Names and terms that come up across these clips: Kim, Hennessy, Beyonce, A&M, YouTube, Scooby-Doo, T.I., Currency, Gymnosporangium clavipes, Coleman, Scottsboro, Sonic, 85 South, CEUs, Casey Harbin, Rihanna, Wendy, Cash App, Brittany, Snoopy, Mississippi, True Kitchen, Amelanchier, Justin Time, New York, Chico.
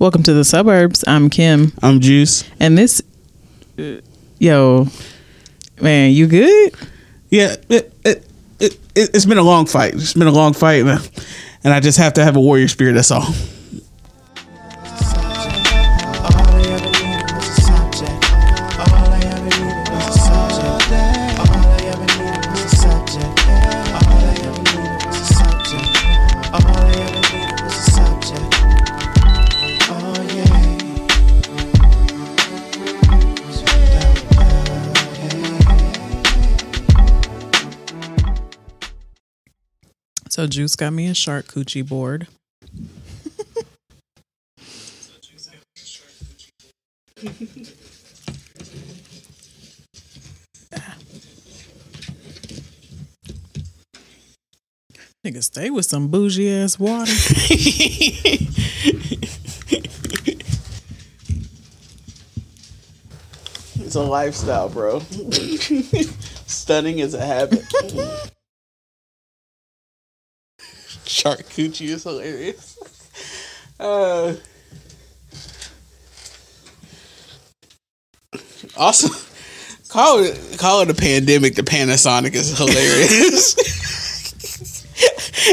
Welcome to the suburbs. I'm Kim. I'm Juice. And this, yo, man, you good? Yeah, it's been a long fight. It's been a long fight, and I just have to have a warrior spirit. That's all. So Juice got me a shark coochie board. Nigga, stay with some bougie ass water. It's a lifestyle, bro. Stunning is a habit. Shark coochie is hilarious. Also, call it a pandemic. The Panasonic is hilarious.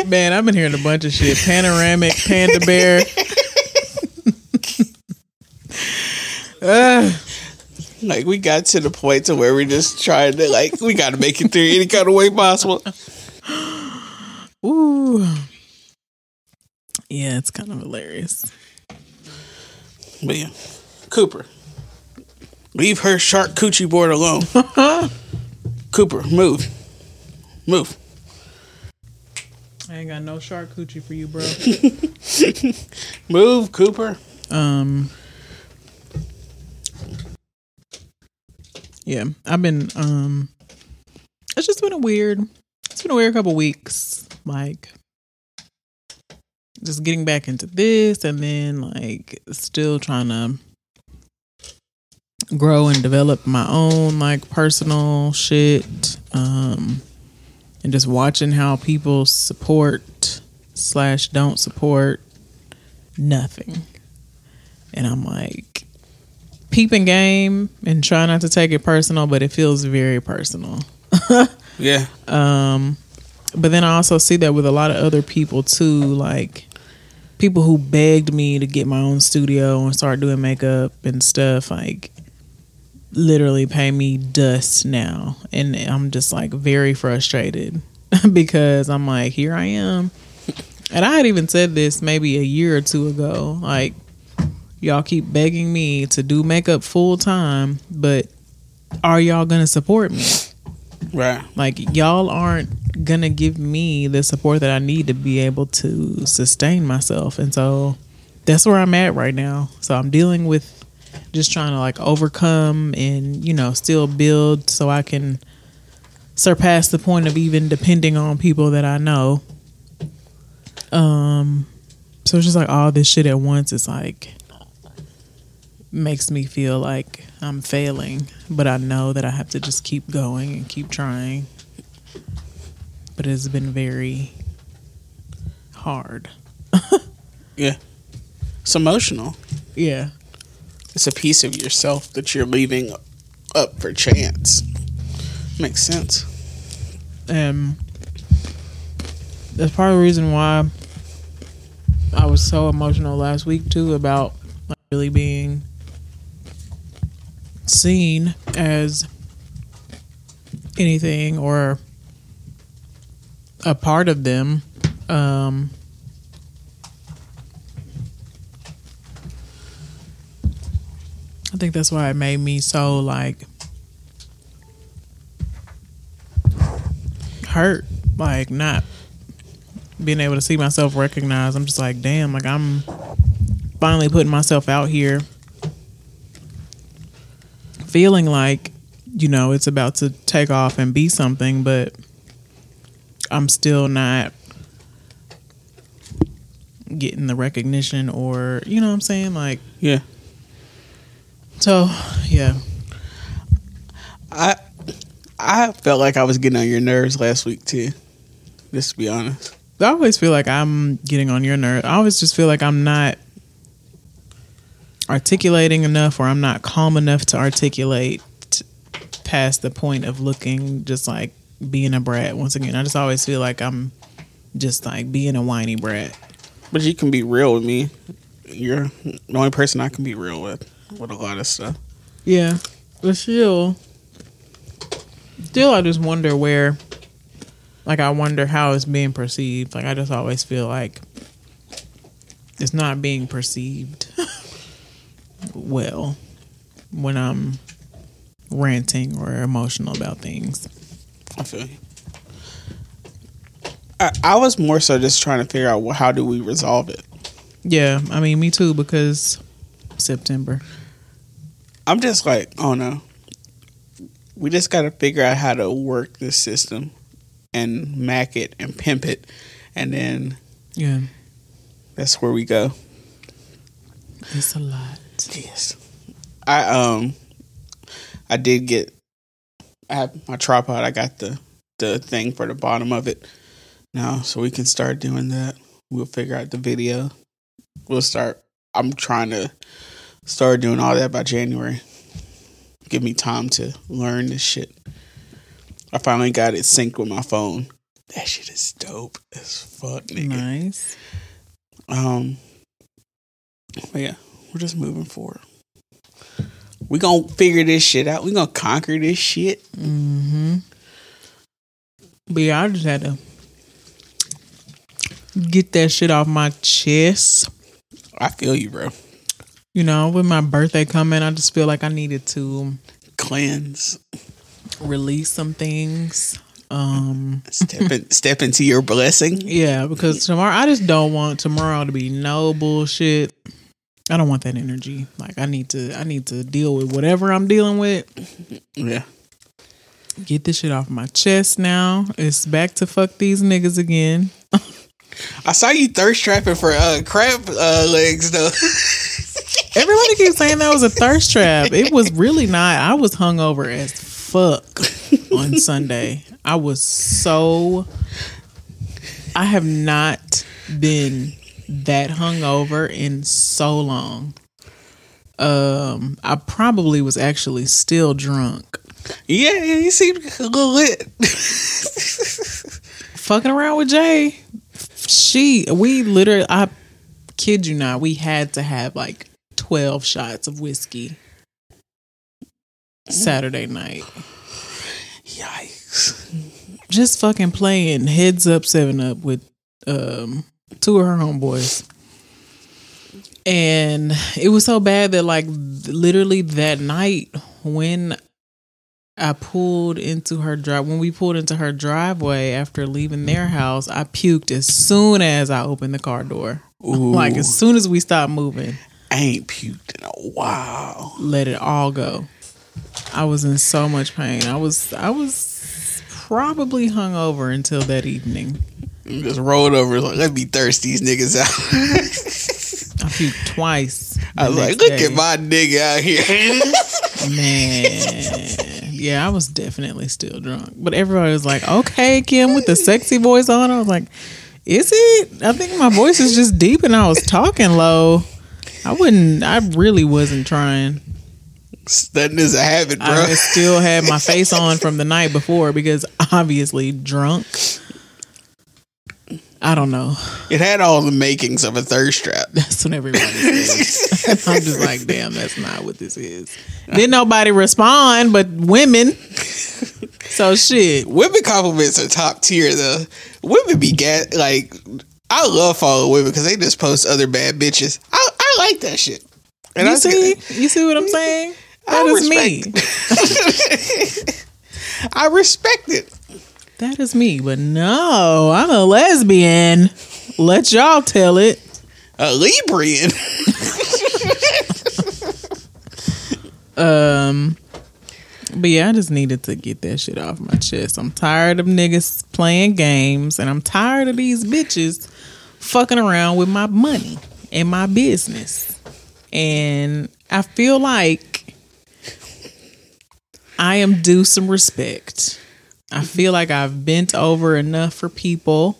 Man, I've been hearing a bunch of shit. Panoramic, Panda Bear. Like, we got to the point to where we just trying to, like, we got to make it through any kind of way possible. Ooh. Yeah, it's kind of hilarious. But yeah, Cooper, leave her shark coochie board alone. Cooper, move. I ain't got no shark coochie for you, bro. Move, Cooper. Yeah, I've been it's just been a weird couple weeks. Like, just getting back into this, and then, like, still trying to grow and develop my own, like, personal shit, and just watching how people support / don't support nothing. And I'm, like, peeping game and trying not to take it personal, but it feels very personal. Yeah. But then I also see that with a lot of other people too, like people who begged me to get my own studio and start doing makeup and stuff, like literally pay me dust now. And I'm just like very frustrated because I'm like, here I am. And I had even said this maybe a year or two ago, like, y'all keep begging me to do makeup full time, but are y'all going to support me? Right. Like, y'all aren't gonna give me the support that I need to be able to sustain myself. And so that's where I'm at right now. So I'm dealing with just trying to, like, overcome and, you know, still build so I can surpass the point of even depending on people that I know. So it's just like all this shit at once. It's like makes me feel like I'm failing, but I know that I have to just keep going and keep trying. But it's been very hard. Yeah. It's emotional. Yeah. It's a piece of yourself that you're leaving up for chance. Makes sense. That's part of the reason why I was so emotional last week too about, like, really being seen as anything or a part of them, I think that's why it made me so, like, hurt, like not being able to see myself recognized. I'm just like, damn, like, I'm finally putting myself out here, feeling like, you know, it's about to take off and be something, but I'm still not getting the recognition, or, you know what I'm saying? Like, yeah. So, yeah. I felt like I was getting on your nerves last week too, just to be honest. I always feel like I'm getting on your nerves. I always just feel like I'm not articulating enough, or I'm not calm enough to articulate past the point of looking just like being a brat. Once again, I just always feel like I'm just like being a whiny brat. But you can be real with me. You're the only person I can be real with a lot of stuff. Yeah. But still I just wonder where, like, I wonder how it's being perceived. Like, I just always feel like it's not being perceived well when I'm ranting or emotional about things. I feel you. I was more so just trying to figure out how do we resolve it. Yeah, I mean, me too, because September. I'm just like, oh no. We just got to figure out how to work this system and mack it and pimp it. And then, yeah, that's where we go. It's a lot. Yes. I did get, I have my tripod. I got the thing for the bottom of it now, so we can start doing that. We'll figure out the video. I'm trying to start doing all that by January. Give me time to learn this shit. I finally got it synced with my phone. That shit is dope as fuck, nigga. Nice. But yeah, we're just moving forward. We gonna figure this shit out. We gonna conquer this shit. Mm-hmm. But yeah, I just had to get that shit off my chest. I feel you, bro. You know, with my birthday coming, I just feel like I needed to cleanse, release some things. Step into your blessing. Yeah, because tomorrow, I just don't want tomorrow to be no bullshit. I don't want that energy. Like, I need to deal with whatever I'm dealing with. Yeah. Get this shit off my chest now. It's back to fuck these niggas again. I saw you thirst trapping for crab legs though. Everybody keeps saying that was a thirst trap. It was really not. I was hungover as fuck on Sunday. I have not been that hungover in so long. I probably was actually still drunk. Yeah, you seemed a little lit. Fucking around with Jay. We literally, I kid you not, we had to have like 12 shots of whiskey Saturday night. Yikes. Just fucking playing Heads Up 7-Up with two of her homeboys. And it was so bad that, like, literally that night when we pulled into her driveway after leaving their house, I puked as soon as I opened the car door. Ooh. Like, as soon as we stopped moving. I ain't puked in a while. Let it all go. I was in so much pain. I was probably hungover until that evening. You just rolled over like, let me thirst these niggas out. I puked twice. I was like, look at my nigga out here. Man. Yeah, I was definitely still drunk. But everybody was like, okay, Kim with the sexy voice on. I was like, is it? I think my voice is just deep and I was talking low. I really wasn't trying. Stunting is a habit, bro. I still had my face on from the night before because obviously drunk. I don't know. It had all the makings of a thirst trap. That's what everybody says. I'm just like, damn, that's not what this is. Didn't nobody respond but women. So shit. Women compliments are top tier though. Women be like, I love following women because they just post other bad bitches. I like that shit. And you see what I'm saying? That is me. I respect it. That is me, but no, I'm a lesbian. Let y'all tell it. A Librian. But yeah, I just needed to get that shit off my chest. I'm tired of niggas playing games, and I'm tired of these bitches fucking around with my money and my business. And I feel like I am due some respect. I feel like I've bent over enough for people.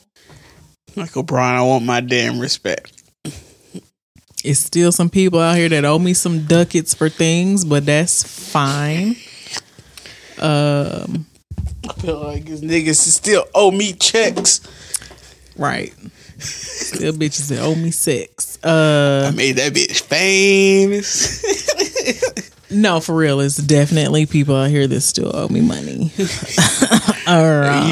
Michael Brown, I want my damn respect. It's still some people out here that owe me some ducats for things, but that's fine. I feel like these niggas still owe me checks. Right. Still bitches that owe me sex. I made that bitch famous. No, for real. It's definitely people out here that still owe me money. You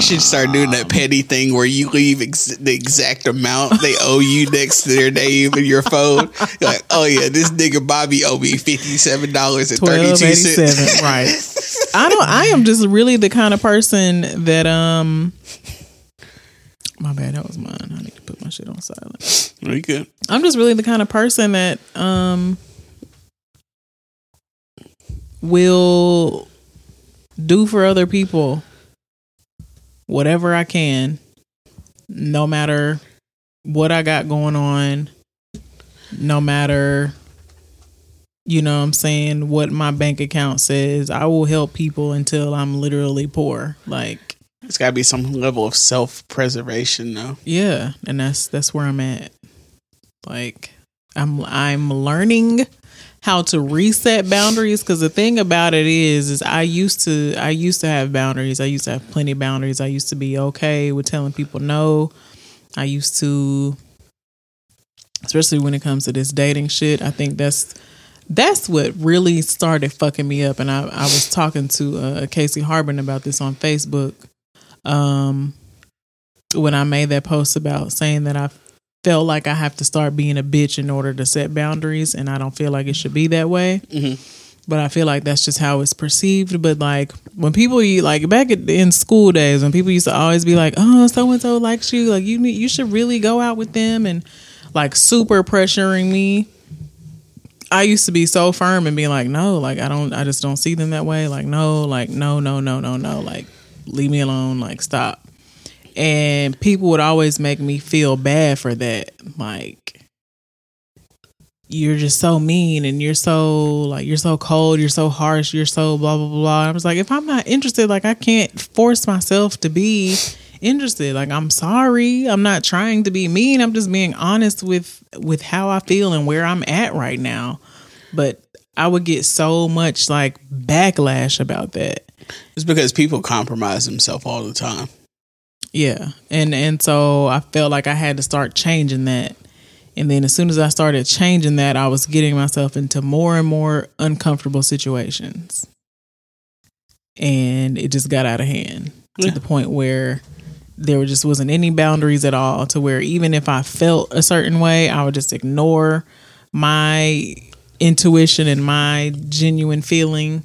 should start doing that petty thing where you leave the exact amount they owe you next to their name in your phone. You're like, oh yeah, this nigga Bobby owe me $57.32. Right. I am just really the kind of person that my bad, that was mine. I need to put my shit on silent. Very good. I'm just really the kind of person that will do for other people whatever I can, no matter what I got going on, no matter, you know what I'm saying, what my bank account says. I will help people until I'm literally poor. Like, it's got to be some level of self-preservation though. Yeah, and that's where I'm at. Like, I'm learning how to reset boundaries, because the thing about it is I used to have boundaries. I used to have plenty of boundaries. I used to be okay with telling people no. I used to, especially when it comes to this dating shit, I think that's what really started fucking me up. And I was talking to Casey Harbin about this on Facebook when I made that post about saying that I felt like I have to start being a bitch in order to set boundaries, and I don't feel like it should be that way. Mm-hmm. But I feel like that's just how it's perceived. But like when people, like back in school days, when people used to always be like, "Oh, so and so likes you, like you should really go out with them," and like super pressuring me. I used to be so firm and be like, "No, like I just don't see them that way. Like no, like leave me alone, like stop." And people would always make me feel bad for that. Like, you're just so mean, and you're so cold, you're so harsh, you're so blah, blah, blah. And I was like, if I'm not interested, like I can't force myself to be interested. Like, I'm sorry. I'm not trying to be mean. I'm just being honest with how I feel and where I'm at right now. But I would get so much like backlash about that. It's because people compromise themselves all the time. Yeah, and so I felt like I had to start changing that. And then as soon as I started changing that, I was getting myself into more and more uncomfortable situations. And it just got out of hand to the point where there just wasn't any boundaries at all, to where even if I felt a certain way, I would just ignore my intuition and my genuine feeling,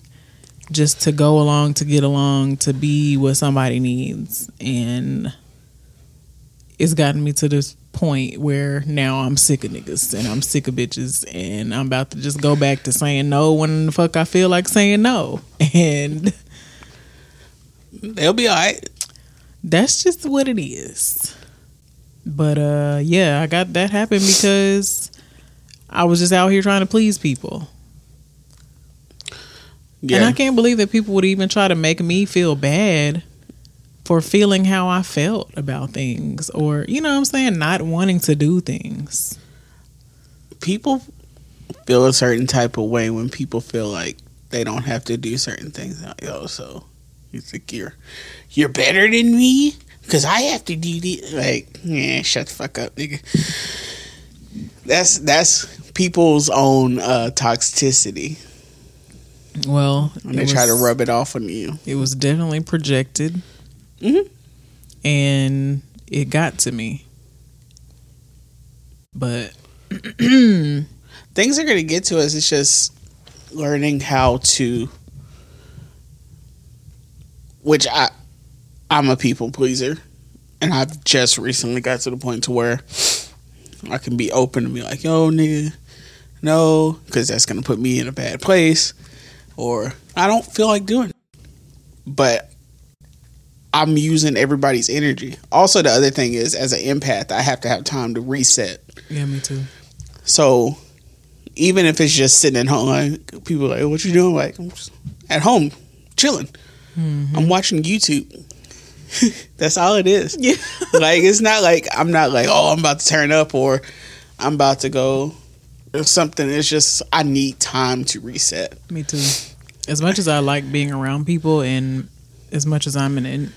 just to go along, to get along, to be what somebody needs. And it's gotten me to this point where now I'm sick of niggas and I'm sick of bitches, and I'm about to just go back to saying no when the fuck I feel like saying no. And they'll be all right. That's just what it is. But yeah, I got that happened because I was just out here trying to please people. Yeah. And I can't believe that people would even try to make me feel bad for feeling how I felt about things, or, you know what I'm saying, not wanting to do things. People feel a certain type of way when people feel like they don't have to do certain things. Yo, so you think you're better than me because I have to do this? Like, yeah, shut the fuck up, nigga. That's people's own toxicity. Well, and they try to rub it off on you. It was definitely projected. Mm-hmm. And it got to me. But things are going to get to us. It's just learning how to, which I'm a people pleaser, and I've just recently got to the point to where I can be open and be like, yo nigga, no, because that's going to put me in a bad place, or I don't feel like doing it. But I'm using everybody's energy. Also, the other thing is, as an empath, I have to have time to reset. Yeah, me too. So even if it's just sitting at home, like, people are like, what you doing? Like, I'm just at home chilling. Mm-hmm. I'm watching YouTube. That's all it is. Yeah. Like, it's not like I'm not like, oh, I'm about to turn up, or I'm about to go or something. It's just I need time to reset. Me too. As much as I like being around people, and as much as I'm an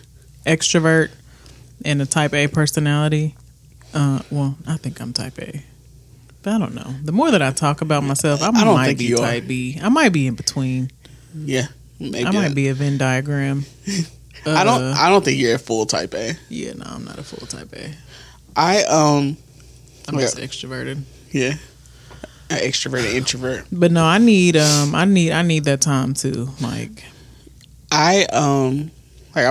extrovert and a type A personality, well, I think I'm type A. But I don't know. The more that I talk about myself, I might be type B. I might be in between. Yeah. Maybe I might be a Venn diagram. I don't think you're a full type A. Yeah, no, I'm not a full type A. I'm just extroverted. Yeah. An extroverted introvert. But no, I need that time too. Like I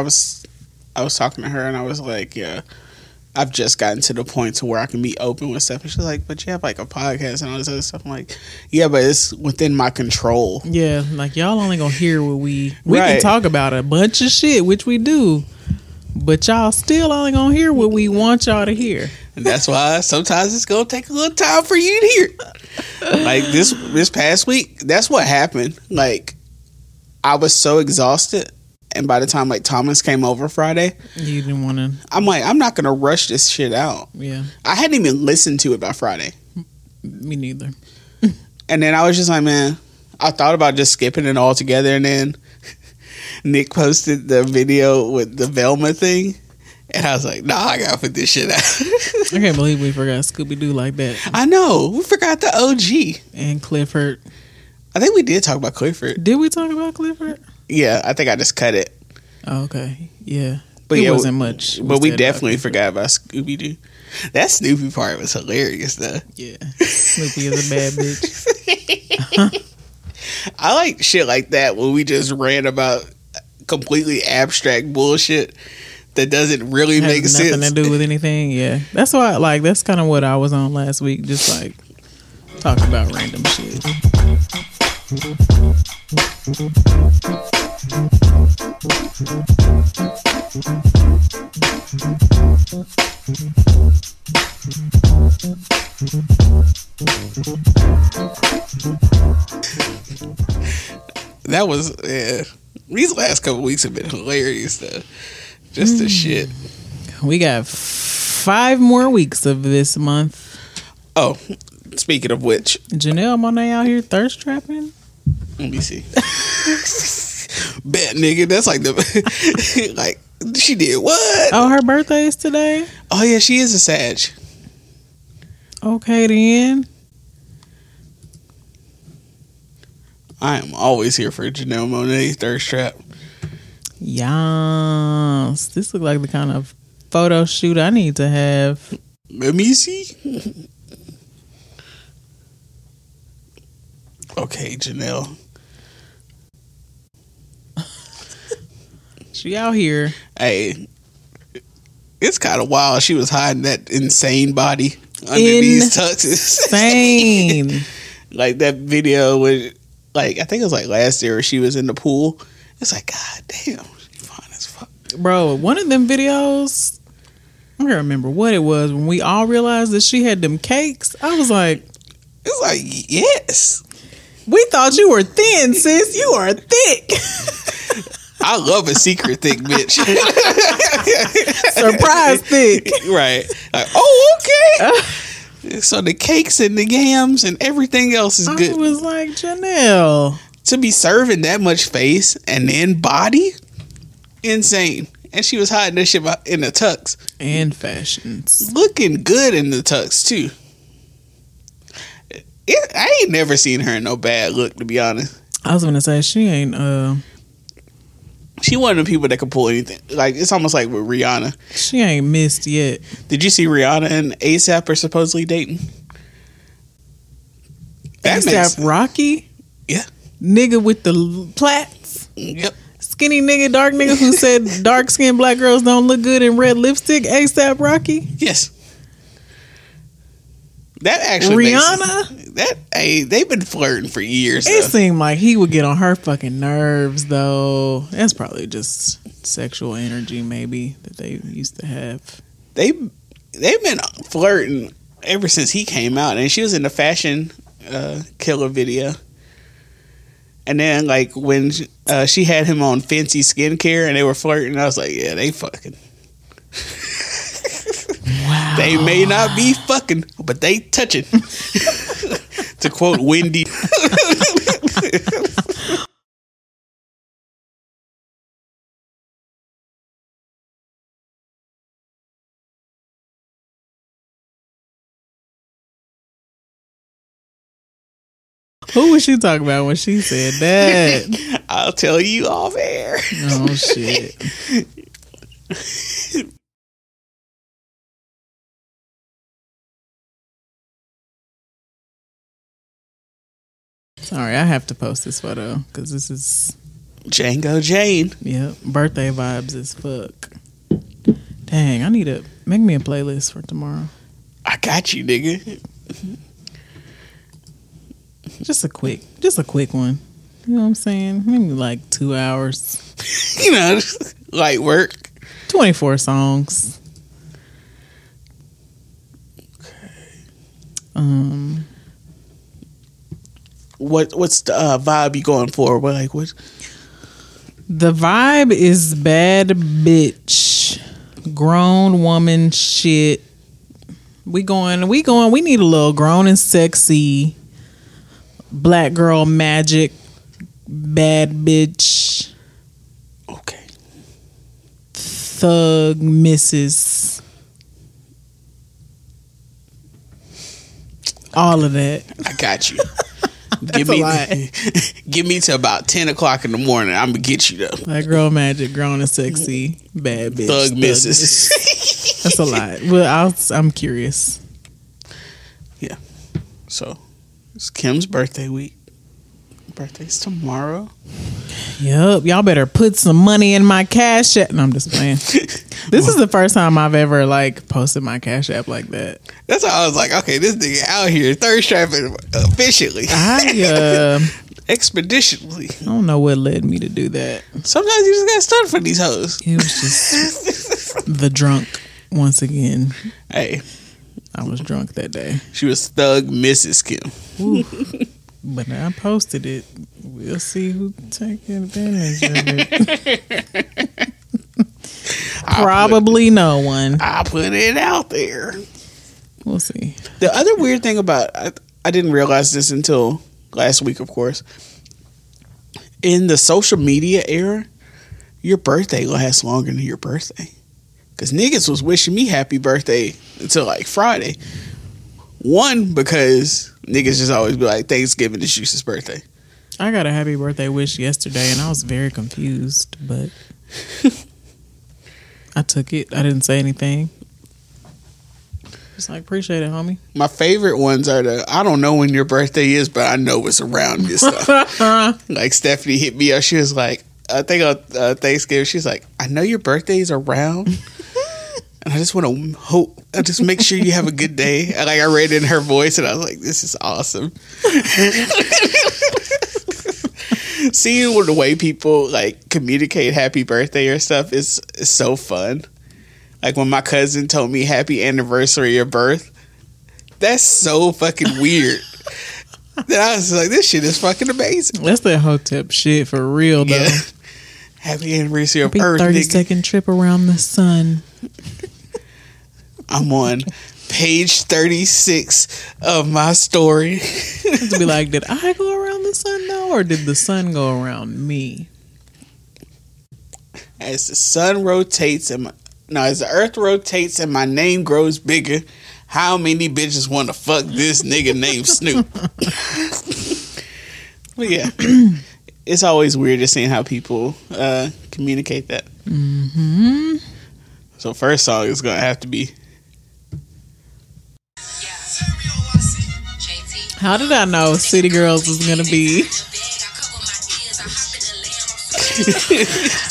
was talking to her and I was like, yeah, I've just gotten to the point to where I can be open with stuff. And she's like, but you have like a podcast and all this other stuff. I'm like, yeah, but it's within my control. Yeah, like y'all only gonna hear what we right. can talk about a bunch of shit, which we do, but y'all still only gonna hear what we want y'all to hear. And that's why sometimes it's gonna take a little time for you to hear. Like this past week, that's what happened. Like I was so exhausted. And by the time like Thomas came over Friday, you didn't want to. I'm like, I'm not gonna rush this shit out. Yeah, I hadn't even listened to it by Friday. Me neither. And then I was just like, man, I thought about just skipping it all together. And then Nick posted the video with the Velma thing, and I was like, nah, I gotta put this shit out. I can't believe we forgot Scooby Doo like that. I know, we forgot the OG and Clifford. I think we did talk about Clifford. Did we talk about Clifford? Yeah, I think I just cut it. Oh, okay. Yeah. But it wasn't much. But we definitely forgot about Scooby-Doo. That Snoopy part was hilarious, though. Yeah. Snoopy is a bad bitch. I like shit like that when we just ran about completely abstract bullshit that doesn't really make sense. Nothing to do with anything, yeah. That's why, like, that's kind of what I was on last week, just, like, talking about random shit. That was these last couple weeks have been hilarious though. Just the shit. We got 5 more weeks of this month. Oh, speaking of which, Janelle Monae out here thirst trapping. Let me see. Bet, nigga. That's like the like she did what? Oh, her birthday is today. Oh yeah, she is a Sag. Okay then. I am always here for Janelle Monae thirst trap. Yes, this looks like the kind of photo shoot I need to have. Let me see. Okay, Janelle. She out here. Hey, it's kind of wild. She was hiding that insane body under these tuxes. Insane. Like that video with, like, I think it was like last year where she was in the pool. It's like, God damn, she fine as fuck. Bro, one of them videos, I can't remember what it was, when we all realized that she had them cakes. I was like, it's like, yes. We thought you were thin, sis. You are thick. I love a secret thick bitch. Surprise thick. Right. Like, oh, okay. So the cakes and the yams and everything else is good. I was like, Janelle. To be serving that much face and then body? Insane. And she was hiding that shit in the tux. And fashions. Looking good in the tux, too. I ain't never seen her in no bad look, to be honest. I was gonna say she ain't. She one of the people that can pull anything. Like it's almost like with Rihanna. She ain't missed yet. Did you see Rihanna and A$AP are supposedly dating? A$AP Rocky. Yeah, nigga with the plaits. Yep. Skinny nigga, dark nigga who said dark skinned black girls don't look good in red lipstick. A$AP Rocky. Yes. That actually Rihanna makes, that hey, they've been flirting for years. It seemed like he would get on her fucking nerves though. That's probably just sexual energy maybe that they used to have. They've been flirting ever since he came out, and she was in the fashion killer video. And then like when she had him on fancy skincare and they were flirting, I was like, yeah, they fucking Wow. They may not be fucking, but they touching. To quote Wendy. Who was she talking about when she said that? I'll tell you off air. Oh, shit. Sorry, I have to post this photo because this is Django Jane. Yep, birthday vibes as fuck. Dang, I need to make me a playlist for tomorrow. I got you, nigga. Just a quick one. You know what I'm saying? Maybe like 2 hours. You know, just light work. 24 songs. Okay. What's the vibe you going for? Like what? The vibe is bad bitch, grown woman shit. We need a little grown and sexy. Black girl magic, bad bitch. Okay. Thug misses. All of that. I got you. Give me to about 10 o'clock in the morning. I'm gonna get you though. Black girl magic, grown and sexy, bad bitch, thug misses. That's a lot. Well, I'm curious. Yeah. So. It's Kim's birthday week. Birthday's tomorrow. Yup. Y'all better put some money in my Cash App. No, I'm just playing. This is the first time I've ever like posted my Cash App like that. That's why I was like, okay, this nigga out here thirst trapping officially. I expeditionally. I don't know what led me to do that. Sometimes you just got stunned for these hoes. It was just the drunk once again. Hey. I was drunk that day. She was thug Mrs. Kim. Ooh. But I posted it. We'll see who taking advantage of it. Probably no one. I put it out there. We'll see. The other weird thing about I didn't realize this until last week, of course. In the social media era, your birthday lasts longer than your birthday. Because niggas was wishing me happy birthday until like Friday. One, because niggas just always be like, Thanksgiving is Juice's birthday. I got a happy birthday wish yesterday and I was very confused, but I took it. I didn't say anything. Just like, appreciate it, homie. My favorite ones are I don't know when your birthday is, but I know it's around this stuff. Like Stephanie hit me up. She was like, I think on Thanksgiving, she's like, I know your birthday is around. And I just want to hope. I just make sure you have a good day. And like I read in her voice, and I was like, "This is awesome." Seeing the way people like communicate happy birthday or stuff is so fun. Like when my cousin told me happy anniversary of birth, that's so fucking weird. Then I was like, "This shit is fucking amazing." That's that hotep shit for real, though. Yeah. Happy anniversary of Earth, 30-second trip around the sun. I'm on page 36 of my story. To be like, did I go around the sun though, or did the sun go around me? As the sun rotates as the earth rotates and my name grows bigger, how many bitches want to fuck this nigga named Snoop? Well, yeah. It's always weird just seeing how people communicate that. Mm-hmm. So first song is going to have to be... How did I know City Girls was going to be...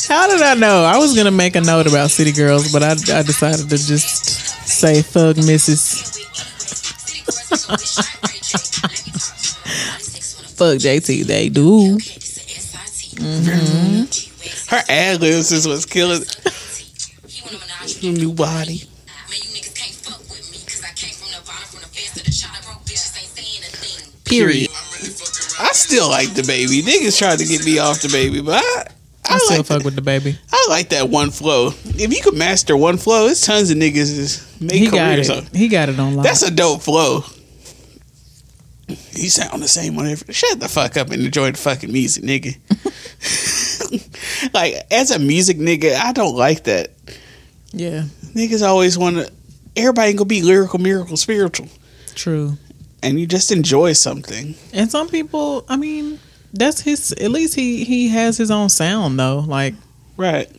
How did I know? I was going to make a note about City Girls, but I decided to just say Thug Mrs. Fuck JT, they do. Mm-hmm. Her ad libs is what's killing new body. Period. I still like the baby. Niggas tried to get me off the baby, but I still like fuck with the baby. I like that one flow. If you could master one flow, it's tons of niggas make careers. He got it on lock. That's a dope flow. You sound the same on every. Shut the fuck up and enjoy the fucking music, nigga. Like, as a music nigga, I don't like that. Yeah. Niggas always want to. Everybody ain't gonna be lyrical, miracle, spiritual. True. And you just enjoy something. And some people, I mean, that's his. At least he has his own sound, though. Like, right.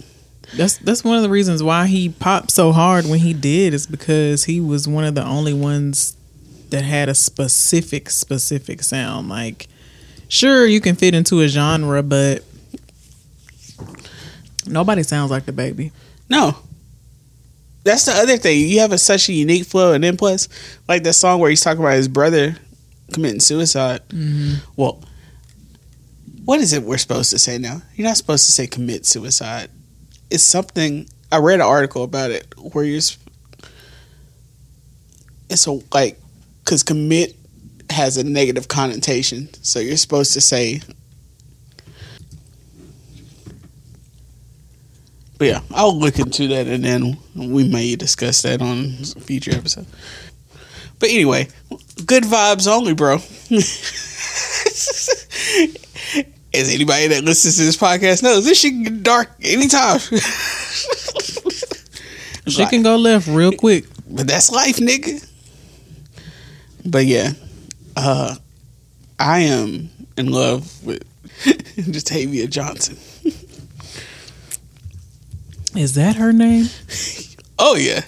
That's one of the reasons why he popped so hard when he did, is because he was one of the only ones that had a specific sound. Like, sure, you can fit into a genre, but nobody sounds like the Baby. No. That's the other thing. You have such a unique flow, and then plus, like that song where he's talking about his brother committing suicide. Mm-hmm. Well, what is it we're supposed to say now? You're not supposed to say commit suicide. It's something. I read an article about it where you're. It's a, like, because commit has a negative connotation, so you're supposed to say. But yeah, I'll look into that, and then we may discuss that on a future episode. But anyway, good vibes only, bro. As anybody that listens to this podcast knows, this shit can get dark anytime. Shit can go left real quick. But that's life, nigga. But yeah, I am in love with Jatavia Johnson. Is that her name? Oh, yeah.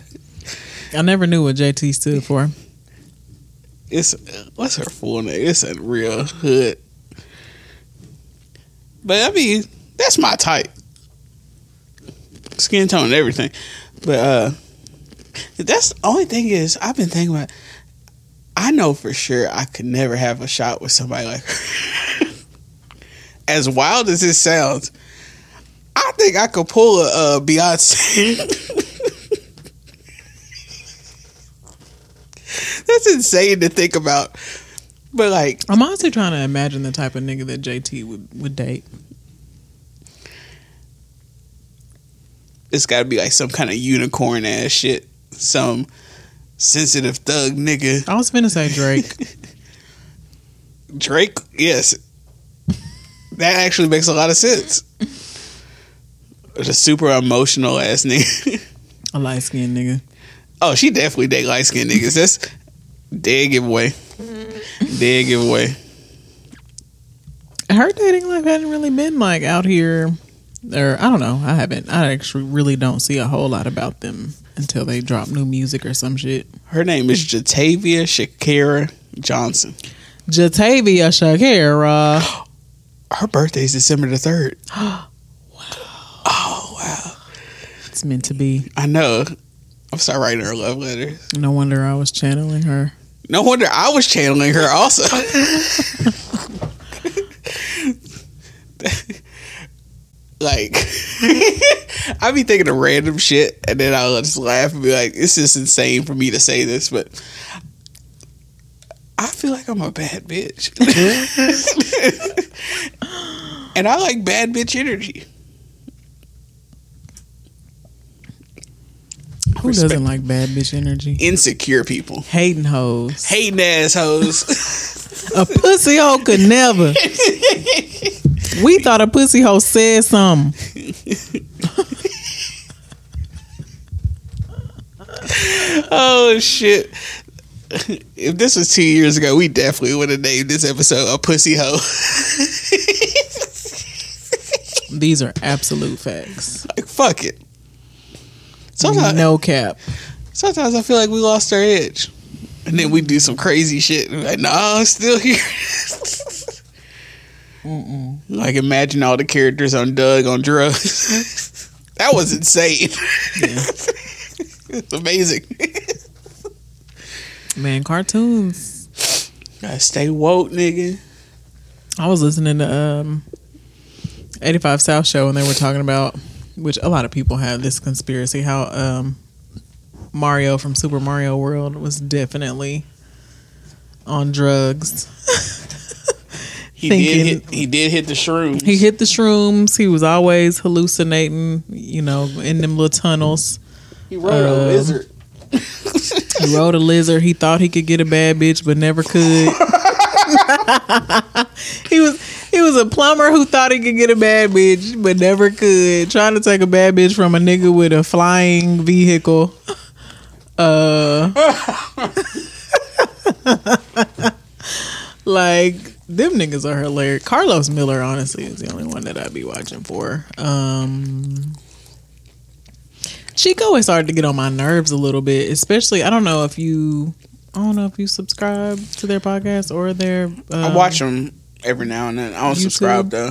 I never knew what JT stood for. It's what's her full name? It's a real hood. But I mean, that's my type. Skin tone and everything. But that's the only thing is I've been thinking about. I know for sure I could never have a shot with somebody like her. As wild as it sounds, I think I could pull a Beyonce. That's insane to think about. But like, I'm honestly trying to imagine the type of nigga that JT would date. It's gotta be like some kind of unicorn ass shit. Some sensitive thug nigga. I was gonna say Drake. Drake, yes. That actually makes a lot of sense. A super emotional ass nigga. A light skinned nigga. Oh, she definitely date light skinned niggas. That's dead giveaway. Dead giveaway. Her dating life hadn't really been like out here, or I don't know. I haven't. I actually really don't see a whole lot about them until they drop new music or some shit. Her name is Jatavia Shakira Johnson. Jatavia Shakira. Her birthday is December the 3rd. Wow. Oh, wow. It's meant to be. I know. I'm sorry, writing her love letter. No wonder I was channeling her. No wonder I was channeling her also. Like, I be thinking of random shit, and then I'll just laugh and be like, it's just insane for me to say this, but I feel like I'm a bad bitch. And I like bad bitch energy. Who doesn't like bad bitch energy? Insecure people. Hating hoes. Hating ass hoes. A pussy hoe could never. We thought a pussy hoe said something. Oh, shit. If this was 2 years ago, we definitely would have named this episode A Pussy Hoe. These are absolute facts. Like, fuck it. Sometimes, no cap. Sometimes I feel like we lost our edge, and then we do some crazy shit. And we're like, nah, I'm still here. Mm-mm. Like, imagine all the characters on Doug on drugs. That was insane. Yeah. It's amazing. Man, cartoons. Gotta stay woke, nigga. I was listening to 85 South show, and they were talking about, which a lot of people have this conspiracy, how Mario from Super Mario World was definitely on drugs. He did hit the shrooms. He hit the shrooms. He was always hallucinating, you know, in them little tunnels. He rode a lizard. He rode a lizard. He thought he could get a bad bitch, but never could. He was a plumber who thought he could get a bad bitch, but never could. Trying to take a bad bitch from a nigga with a flying vehicle. Like, them niggas are hilarious. Carlos Miller, honestly, is the only one that I'd be watching for. Chico is starting to get on my nerves a little bit, especially, I don't know if you subscribe to their podcast or their... I watch them every now and then. I don't YouTube. Subscribe, though.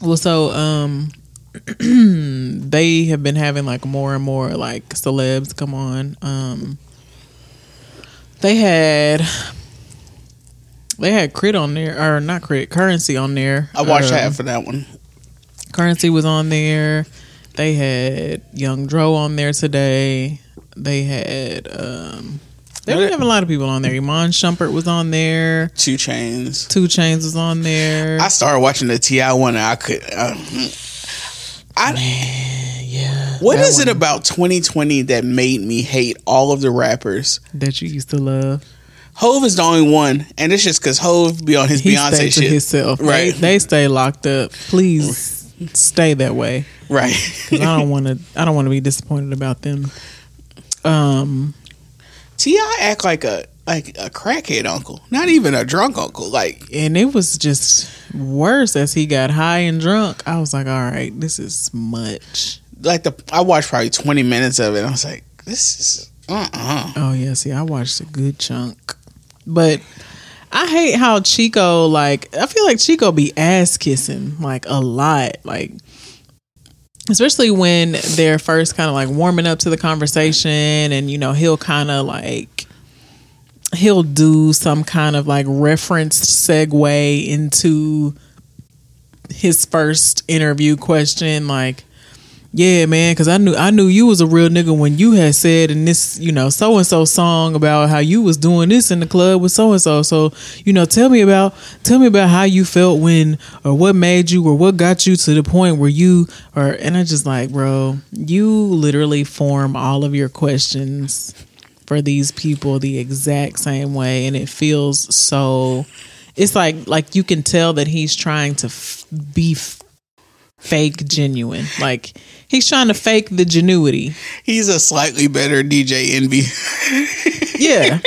Well, so, they have been having, like, more and more, like, celebs come on. They had Crit on there, or not Crit, Currency on there. I watched half of that one. Currency was on there. They had Young Dro on there today. They had... They were having a lot of people on there. Iman Shumpert was on there. 2 Chainz. 2 Chainz was on there. I started watching the T.I. one and I could... Man, yeah. What is it about 2020 that made me hate all of the rappers that you used to love? Hove is the only one, and it's just because Hove be on his Beyonce shit. Himself. Right. They stay locked up. Please stay that way. Right. I don't want to be disappointed about them. T.I. act like a crackhead uncle, not even a drunk uncle. And it was just worse as he got high and drunk. I was like, all right, this is much. I watched probably 20 minutes of it. And I was like, this is Oh yeah, see, I watched a good chunk, but I hate how Chico. I feel like Chico be ass kissing a lot. Especially when they're first kind of warming up to the conversation, and he'll kind of he'll do some kind of referenced segue into his first interview question, yeah, man, because I knew you was a real nigga when you had said in this, so and so song about how you was doing this in the club with so and so. So, tell me about how you felt when, or what made you, or what got you to the point where you, or and I just bro, you literally form all of your questions for these people the exact same way, and it feels so. It's like you can tell that he's trying to be fake genuine. He's trying to fake the genuity. He's a slightly better DJ Envy. Yeah.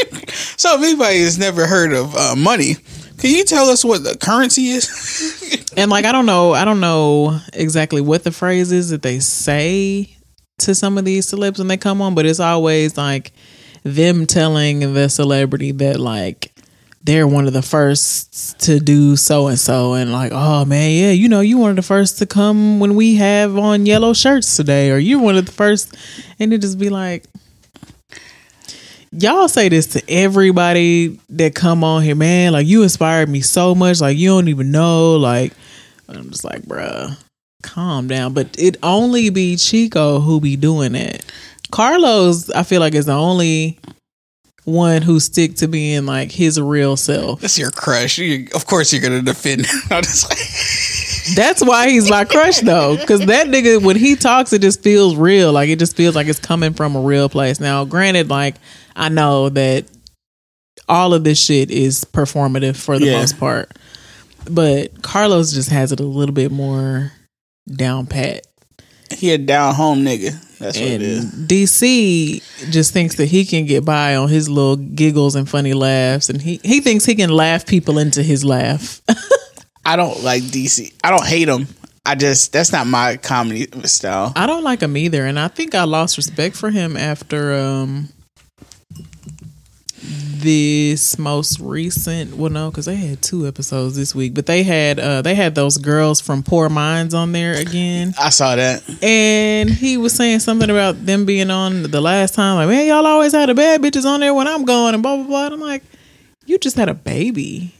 So if anybody has never heard of Money, can you tell us what the currency is? And I don't know exactly what the phrase is that they say to some of these celebs when they come on, but it's always them telling the celebrity that they're one of the first to do so-and-so, and oh man, yeah, you one of the first to come when we have on yellow shirts today, or you're one of the first, and it just be y'all say this to everybody that come on here, man, you inspired me so much, you don't even know, I'm just bruh, calm down, but it only be Chico who be doing that. Carlos, I feel is the only one who stick to being his real self. That's your crush. Of course you're gonna defend him. That's why he's my crush though, because that nigga, when he talks, it just feels real. It just feels it's coming from a real place. Now, granted, I know that all of this shit is performative for the most part, but Carlos just has it a little bit more down pat. He a down home nigga. That's what it is. DC just thinks that he can get by on his little giggles and funny laughs, and he thinks he can laugh people into his laugh. I don't like DC. I don't hate him. That's not my comedy style. I don't like him either, and I think I lost respect for him after this most recent. Well, no, because they had 2 episodes this week, but they had those girls from Poor Minds on there again. I saw that, and he was saying something about them being on the last time. Man, y'all always had the bad bitches on there when I'm gone, and blah blah blah. And I'm you just had a baby.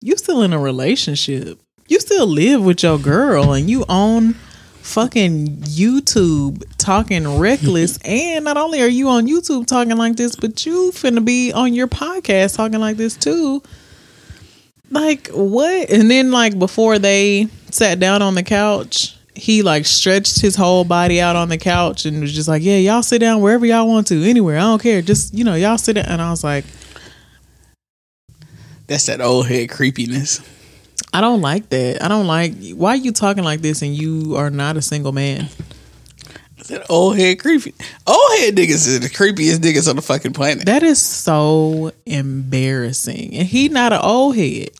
You still in a relationship. You still live with your girl, and you own fucking YouTube talking reckless, and not only are you on YouTube talking like this, but you finna be on your podcast talking like this too. What? And then before they sat down on the couch, he stretched his whole body out on the couch and was just yeah, y'all sit down wherever y'all want to, anywhere, I don't care, just y'all sit down. And I was That's that old head creepiness. I don't like that. I don't like. Why are you talking like this and you are not a single man? That's that old head creepy. Old head niggas is the creepiest niggas on the fucking planet. That is so embarrassing. And he not an old head.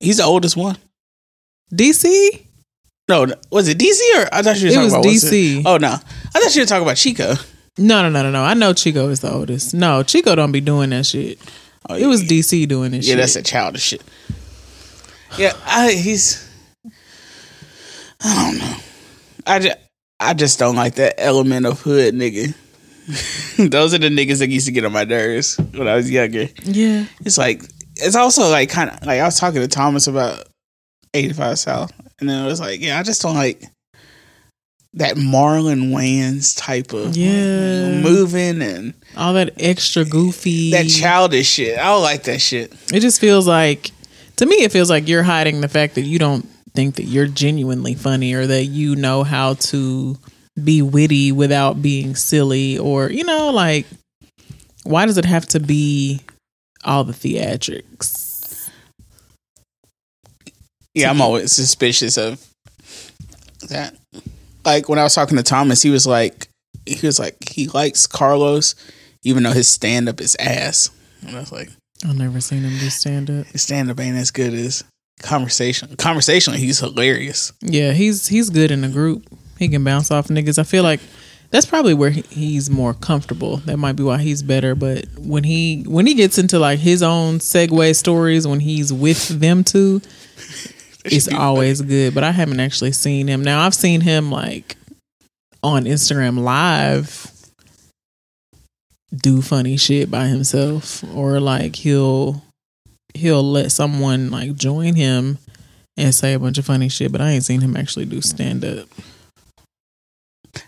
He's the oldest one. DC? No, was it DC or I thought you were talking about DC? Oh no, I thought you were talking about Chico. No. I know Chico is the oldest. No, Chico don't be doing that shit. Oh, it was DC doing this shit. Yeah, that's a childish shit. Yeah, I don't know. I just don't like that element of hood nigga. Those are the niggas that used to get on my nerves when I was younger. Yeah, it's like it's also like kind of like I was talking to Thomas about 85 South, and then it was like, yeah, I just don't like that Marlon Wayans type of moving and all that extra goofy, that childish shit. I don't like that shit. It just feels like, to me, it feels like you're hiding the fact that you don't think that you're genuinely funny or that you know how to be witty without being silly, or, you know, like, why does it have to be all the theatrics? Yeah, I'm always suspicious of that. Like, when I was talking to Thomas, he was like, he likes Carlos, even though his stand-up is ass. And I was like, I've never seen him do stand-up. His stand-up ain't as good as conversation. Conversationally, he's hilarious. Yeah, he's good in a group. He can bounce off niggas. I feel like that's probably where he's more comfortable. That might be why he's better. But when he gets into like his own segue stories, when he's with them two, it's always good. But I haven't actually seen him. Now, I've seen him like on Instagram Live do funny shit by himself, or like he'll let someone like join him and say a bunch of funny shit, but I ain't seen him actually do stand up.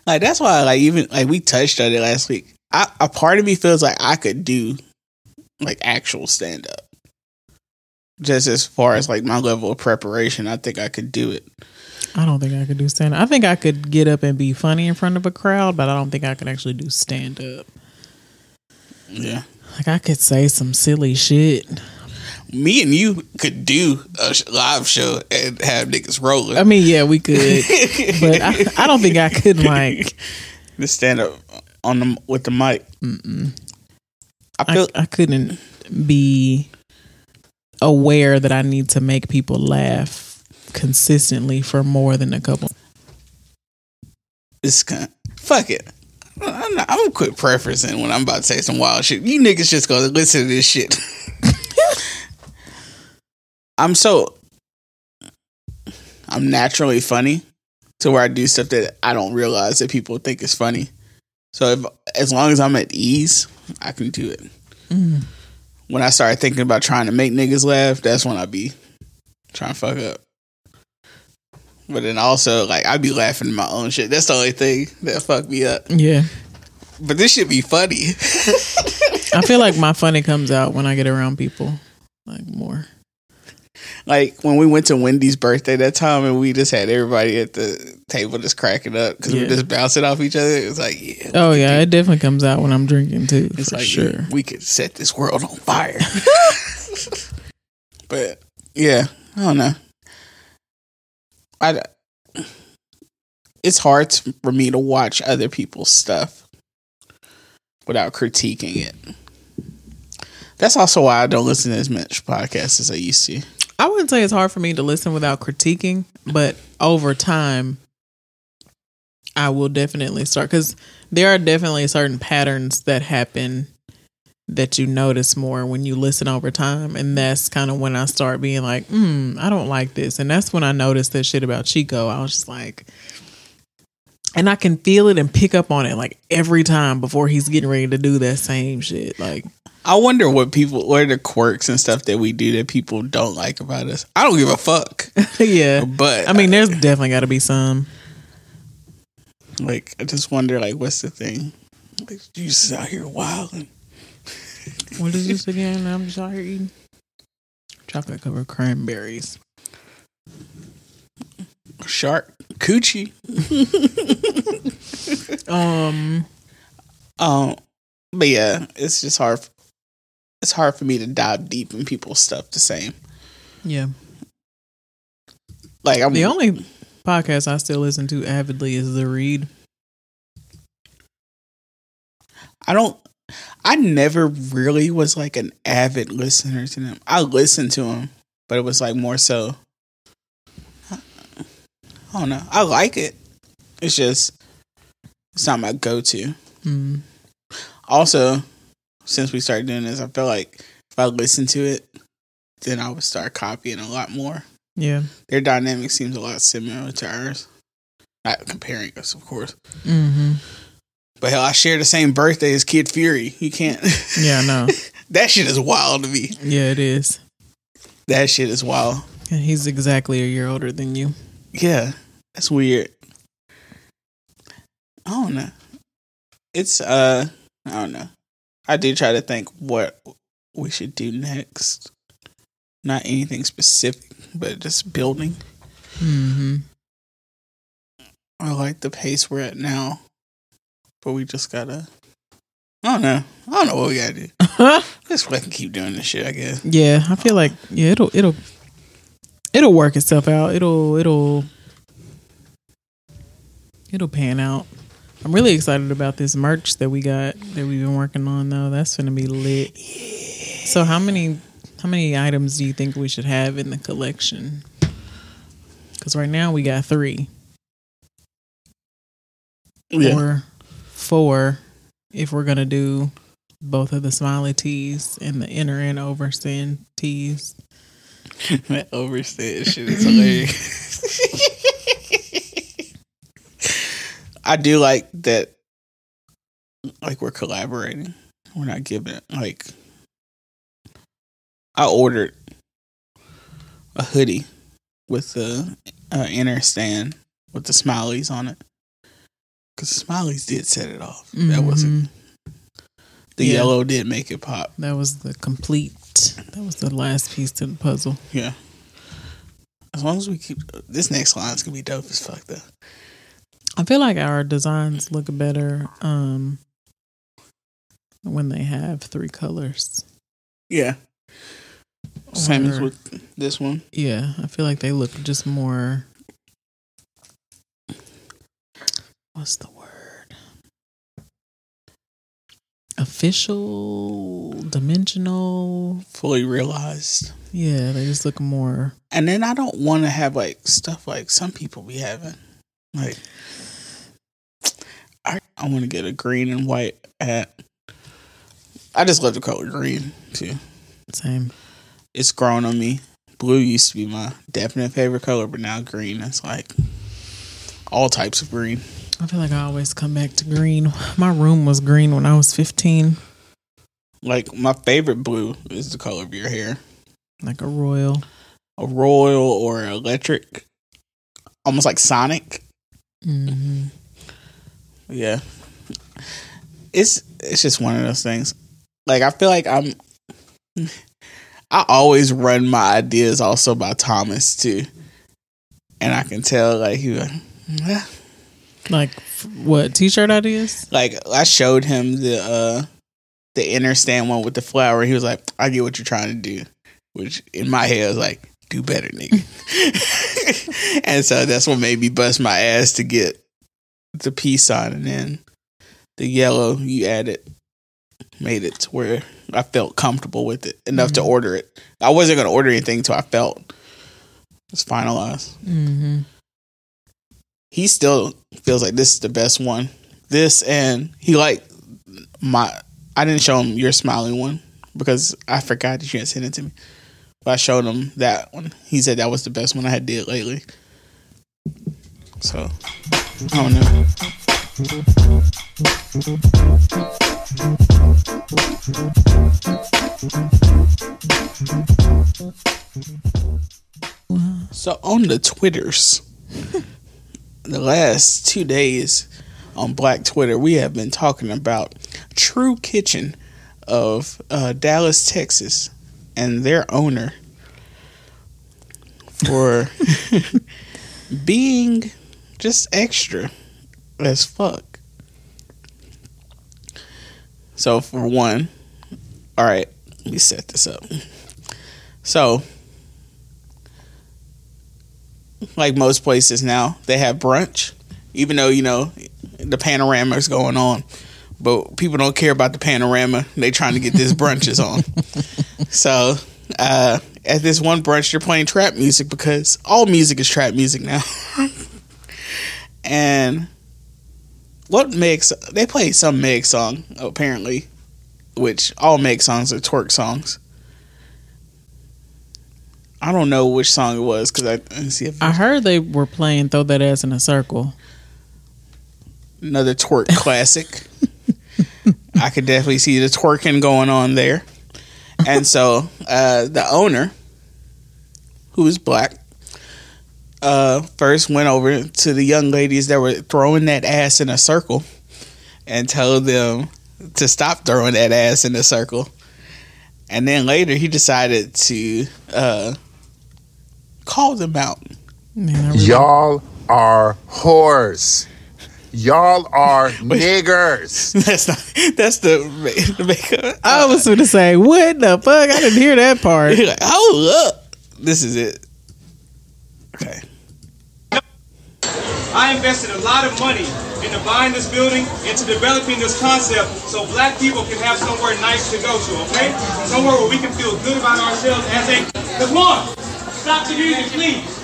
Like, that's why, like, even like we touched on it last week, a part of me feels like I could do like actual stand up, just as far as like my level of preparation. I think I could do it. I don't think I could do stand up. I think I could get up and be funny in front of a crowd, but I don't think I could actually do stand up. Yeah, like I could say some silly shit. Me and you could do a live show and have niggas rolling. I mean, yeah, we could, but I don't think I could like just stand up on the with the mic. Mm-mm. I couldn't be aware that I need to make people laugh consistently for more than a couple. This kind of, fuck it. I'm gonna quit preferencing when I'm about to say some wild shit. You niggas just gonna listen to this shit. I'm naturally funny to where I do stuff that I don't realize that people think is funny. So as long as I'm at ease, I can do it. Mm. When I start thinking about trying to make niggas laugh, that's when I be trying to fuck up. But then also, like, I be laughing at my own shit. That's the only thing that fucked me up. Yeah. But this shit be funny. I feel like my funny comes out when I get around people, like, more. Like, when we went to Wendy's birthday that time and we just had everybody at the table just cracking up because we just bouncing off each other. It's like, yeah. Oh, yeah. It definitely comes out when I'm drinking, too. It's for like, sure. Yeah, we could set this world on fire. But, yeah, I don't know. It's hard for me to watch other people's stuff without critiquing it. That's also why I don't listen to as much podcasts as I used to. I wouldn't say it's hard for me to listen without critiquing, but over time, I will definitely start, because there are definitely certain patterns that happen that you notice more when you listen over time. And that's kind of when I start being like, I don't like this. And that's when I noticed that shit about Chico. I was just like, and I can feel it and pick up on it like every time before he's getting ready to do that same shit. Like, I wonder what are the quirks and stuff that we do that people don't like about us. I don't give a fuck. Yeah. But I mean, there's definitely gotta be some. Like, I just wonder, like, what's the thing? Like, you just out here wilding. What is this again? I'm just out here eating chocolate covered cranberries. Shark coochie. But yeah, it's just hard. it's hard for me to dive deep in people's stuff the same. Yeah. Like I'm the only podcast I still listen to avidly is The Read. I never really was like an avid listener to them. I listened to them, but it was like more so, I don't know. I like it. It's just, it's not my go-to. Mm. Also, since we started doing this, I feel like if I listened to it, then I would start copying a lot more. Yeah. Their dynamic seems a lot similar to ours. Not comparing us, of course. Mm-hmm. But hell, I share the same birthday as Kid Fury. You can't. Yeah, no. That shit is wild to me. Yeah, it is. That shit is wild. And he's exactly a year older than you. Yeah. That's weird. I don't know. It's, I don't know. I do try to think what we should do next. Not anything specific, but just building. Mm-hmm. I like the pace we're at now. But we just gotta, I don't know. I don't know what we gotta do. Just fucking keep doing this shit, I guess. Yeah, I feel like it'll work itself out. It'll pan out. I'm really excited about this merch that we got that we've been working on though. That's gonna be lit. Yeah. So how many items do you think we should have in the collection? Because right now we got 3. Yeah. Or 4 if we're gonna do both of the smiley tees and the inner and overstand tees. That overstand shit is hilarious. I do like that. Like we're collaborating. We're not giving it. Like I ordered a hoodie with the inner stand with the smileys on it. Because smileys did set it off. Mm-hmm. That wasn't the yellow did make it pop. That was the last piece to the puzzle. Yeah. As long as we keep this next line's gonna be dope as fuck though. I feel like our designs look better when they have 3 colors. Yeah. Same as with this one. Yeah, I feel like they look just more. What's the word? Official, dimensional, fully realized. Yeah, they just look more. And then I don't want to have like stuff like some people be having. Like, I want to get a green and white hat. I just love the color green too. Same. It's grown on me. Blue used to be my definite favorite color, but now green is like all types of green. I feel like I always come back to green. My room was green when I was 15. Like, my favorite blue is the color of your hair. Like a royal or electric. Almost like Sonic. Mm-hmm. Yeah. It's just one of those things. Like, I feel like I always run my ideas also by Thomas, too. And I can tell, like, he was like, yeah. Like what t-shirt ideas? Like I showed him the inner stand one with the flower. He was like, "I get what you're trying to do," which in my head I was like, "Do better, nigga." And so that's what made me bust my ass to get the peace sign, and then the yellow you added made it to where I felt comfortable with it enough to order it. I wasn't gonna order anything until I felt it's finalized. Mm-hmm. He still feels like this is the best one. This and he liked my... I didn't show him your smiling one because I forgot that you had sent it to me. But I showed him that one. He said that was the best one I had did lately. So, I don't know. So, on the Twitters... The last 2 days on Black Twitter, we have been talking about True Kitchen of Dallas, Texas, and their owner for being just extra as fuck. So, for one, all right, Let me set this up. So, like most places now, they have brunch, even though, you know, the panorama is going on. But people don't care about the panorama. They trying to get this brunches on. So, at this one brunch, they're playing trap music because all music is trap music now. And what Meg, they played some Meg song, apparently, which all Meg songs are twerk songs. I don't know which song it was because I see if I heard they were playing Throw That Ass in a Circle. Another twerk classic. I could definitely see the twerking going on there. And so the owner, who is black, first went over to the young ladies that were throwing that ass in a circle and told them to stop throwing that ass in a circle. And then later he decided to call them out. Y'all are whores. Y'all are niggers. That's the makeup. I was going to say, what the fuck? I didn't hear that part. Like, oh, look. This is it. Okay. I invested a lot of money into buying this building, into developing this concept so black people can have somewhere nice to go to, okay? Somewhere where we can feel good about ourselves as a... Come on. Stop the music, please.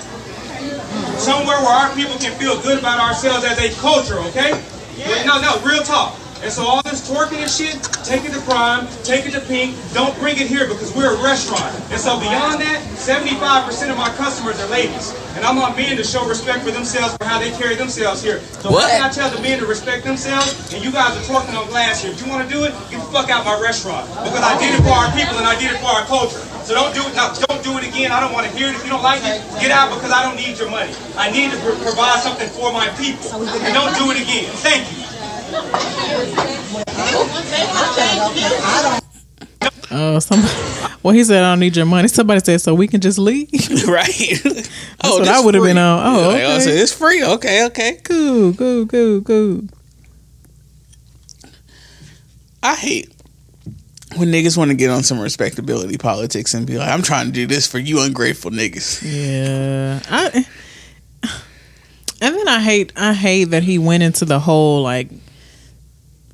Somewhere where our people can feel good about ourselves as a culture, okay? Yeah. No, real talk. And so all this twerking and shit, take it to Prime, take it to Pink, don't bring it here because we're a restaurant. And so beyond that, 75% of my customers are ladies. And I want men to show respect for themselves for how they carry themselves here. So why can I tell the men to respect themselves? And you guys are twerking on glass here. If you want to do it, get the fuck out my restaurant. Because I did it for our people and I did it for our culture. So don't do it now. Don't do it again. I don't want to hear it. If you don't like it, get out because I don't need your money. I need to provide something for my people. And don't do it again. Thank you. Oh, somebody. Well, he said I don't need your money. Somebody said so we can just leave, right? That's oh, what I would have been on. Oh, okay. Like, oh, so it's free. Okay, cool. I hate when niggas want to get on some respectability politics and be like, I'm trying to do this for you ungrateful niggas. Yeah. And then I hate that he went into the whole, like,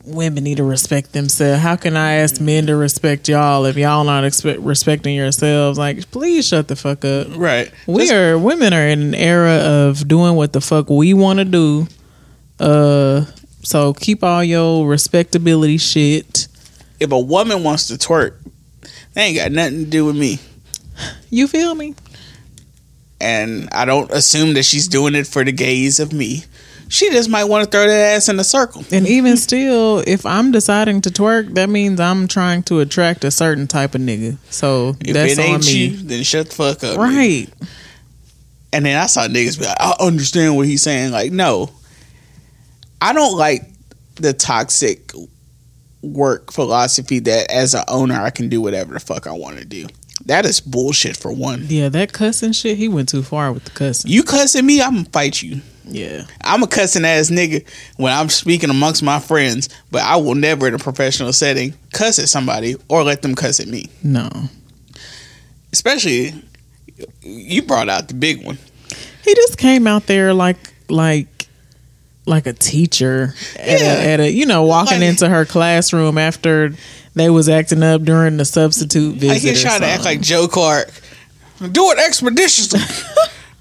women need to respect themselves. How can I ask men to respect y'all if y'all not respecting yourselves? Like, please shut the fuck up. Right. Women are in an era of doing what the fuck we want to do. So keep all your respectability shit. If a woman wants to twerk, they ain't got nothing to do with me. You feel me? And I don't assume that she's doing it for the gaze of me. She just might want to throw that ass in a circle. And even still, if I'm deciding to twerk, that means I'm trying to attract a certain type of nigga. So if that's it ain't on me. You, then shut the fuck up. Right. Nigga. And then I saw niggas be like, I understand what he's saying. Like, no. I don't like the toxic work philosophy that as an owner I can do whatever the fuck I want to do. That is bullshit for one. Yeah, that cussing shit, he went too far with the cussing. You cussing me, I'm gonna fight you. Yeah, I'm a cussing ass nigga when I'm speaking amongst my friends, but I will never in a professional setting cuss at somebody or let them cuss at me. No. Especially, you brought out the big one. He just came out there like a teacher at a you know, walking into her classroom after they was acting up during the substitute visit. Like he's trying to act like Joe Clark. Do it expeditiously.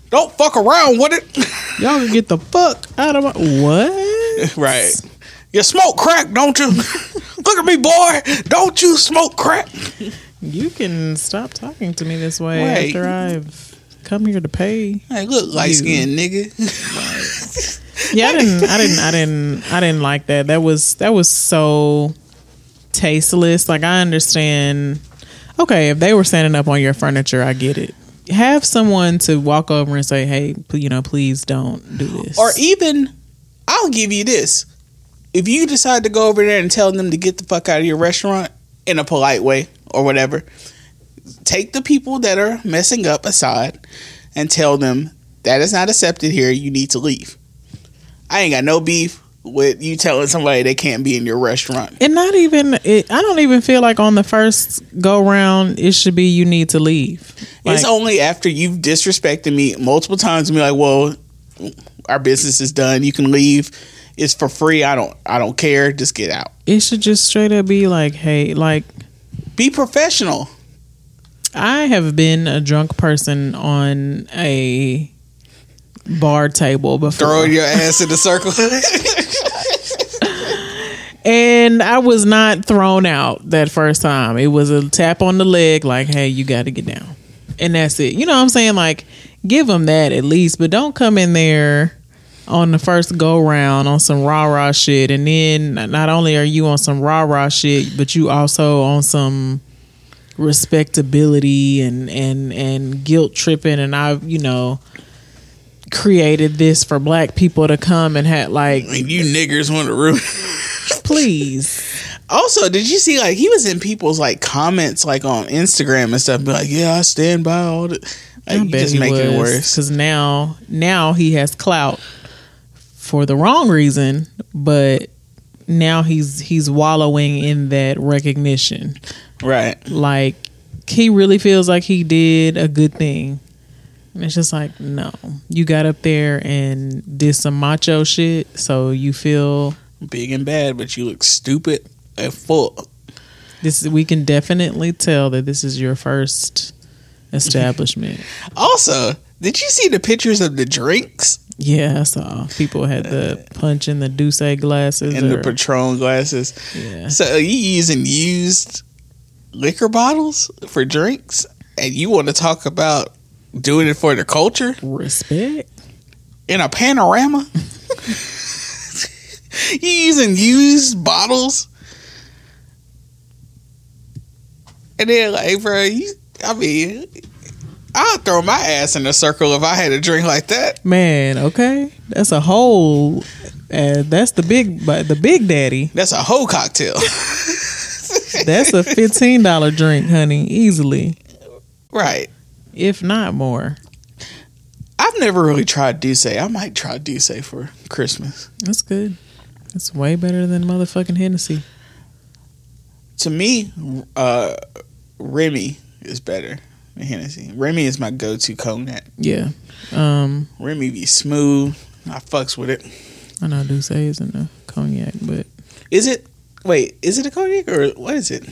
Don't fuck around with it. Y'all can get the fuck out of my... What? Right. You smoke crack, don't you? Look at me, boy. Don't you smoke crack? You can stop talking to me this way after I've come here to pay. Hey, look, light-skinned nigga. Right. Yeah, I didn't like that. That was so tasteless. Like, I understand. Okay, if they were standing up on your furniture, I get it. Have someone to walk over and say, "Hey, you know, please don't do this." Or even, I'll give you this: if you decide to go over there and tell them to get the fuck out of your restaurant in a polite way or whatever, take the people that are messing up aside and tell them that is not accepted here. You need to leave. I ain't got no beef. with you telling somebody they can't be in your restaurant. And not even, I don't even feel like on the first go round it should be you need to leave. Like, it's only after you've disrespected me multiple times and be like, well, our business is done. You can leave. It's for free. I don't care. Just get out. It should just straight up be like, hey, like, be professional. I have been a drunk person on a bar table before. Throwing your ass in the circle. And I was not thrown out that first time. It was a tap on the leg, like, hey, you got to get down. And that's it. You know what I'm saying? Like, give them that at least, but don't come in there on the first go round on some rah-rah shit. And then not only are you on some rah-rah shit, but you also on some respectability and guilt tripping. And I've, you know, created this for black people to come and had like, you niggers want to ruin. Please. Also, did you see like he was in people's like comments like on Instagram and stuff, be like, yeah, I stand by all the, like, I bet just make it worse because now he has clout for the wrong reason, but now he's wallowing in that recognition, right? Like he really feels like he did a good thing. And it's just like, no, you got up there and did some macho shit, so you feel big and bad, but you look stupid and full. We can definitely tell that this is your first establishment. Also, did you see the pictures of the drinks? Yeah, I saw people had the punch in the Douce glasses and the Patron glasses. Yeah. So are you using used liquor bottles for drinks, and you want to talk about doing it for the culture? Respect. In a panorama? You using used bottles? And then like, bro, I mean, I'll throw my ass in a circle if I had a drink like that. Man, okay. That's a whole, that's the big daddy. That's a whole cocktail. That's a $15 drink, honey, easily. Right. If not more. I've never really tried Douce. I might try Douce for Christmas. That's good. That's way better than motherfucking Hennessy. To me, Remy is better than Hennessy. Remy is my go-to cognac. Yeah. Remy be smooth. I fucks with it. I know Douce isn't a cognac, but... Is it? Wait, is it a cognac or what is it?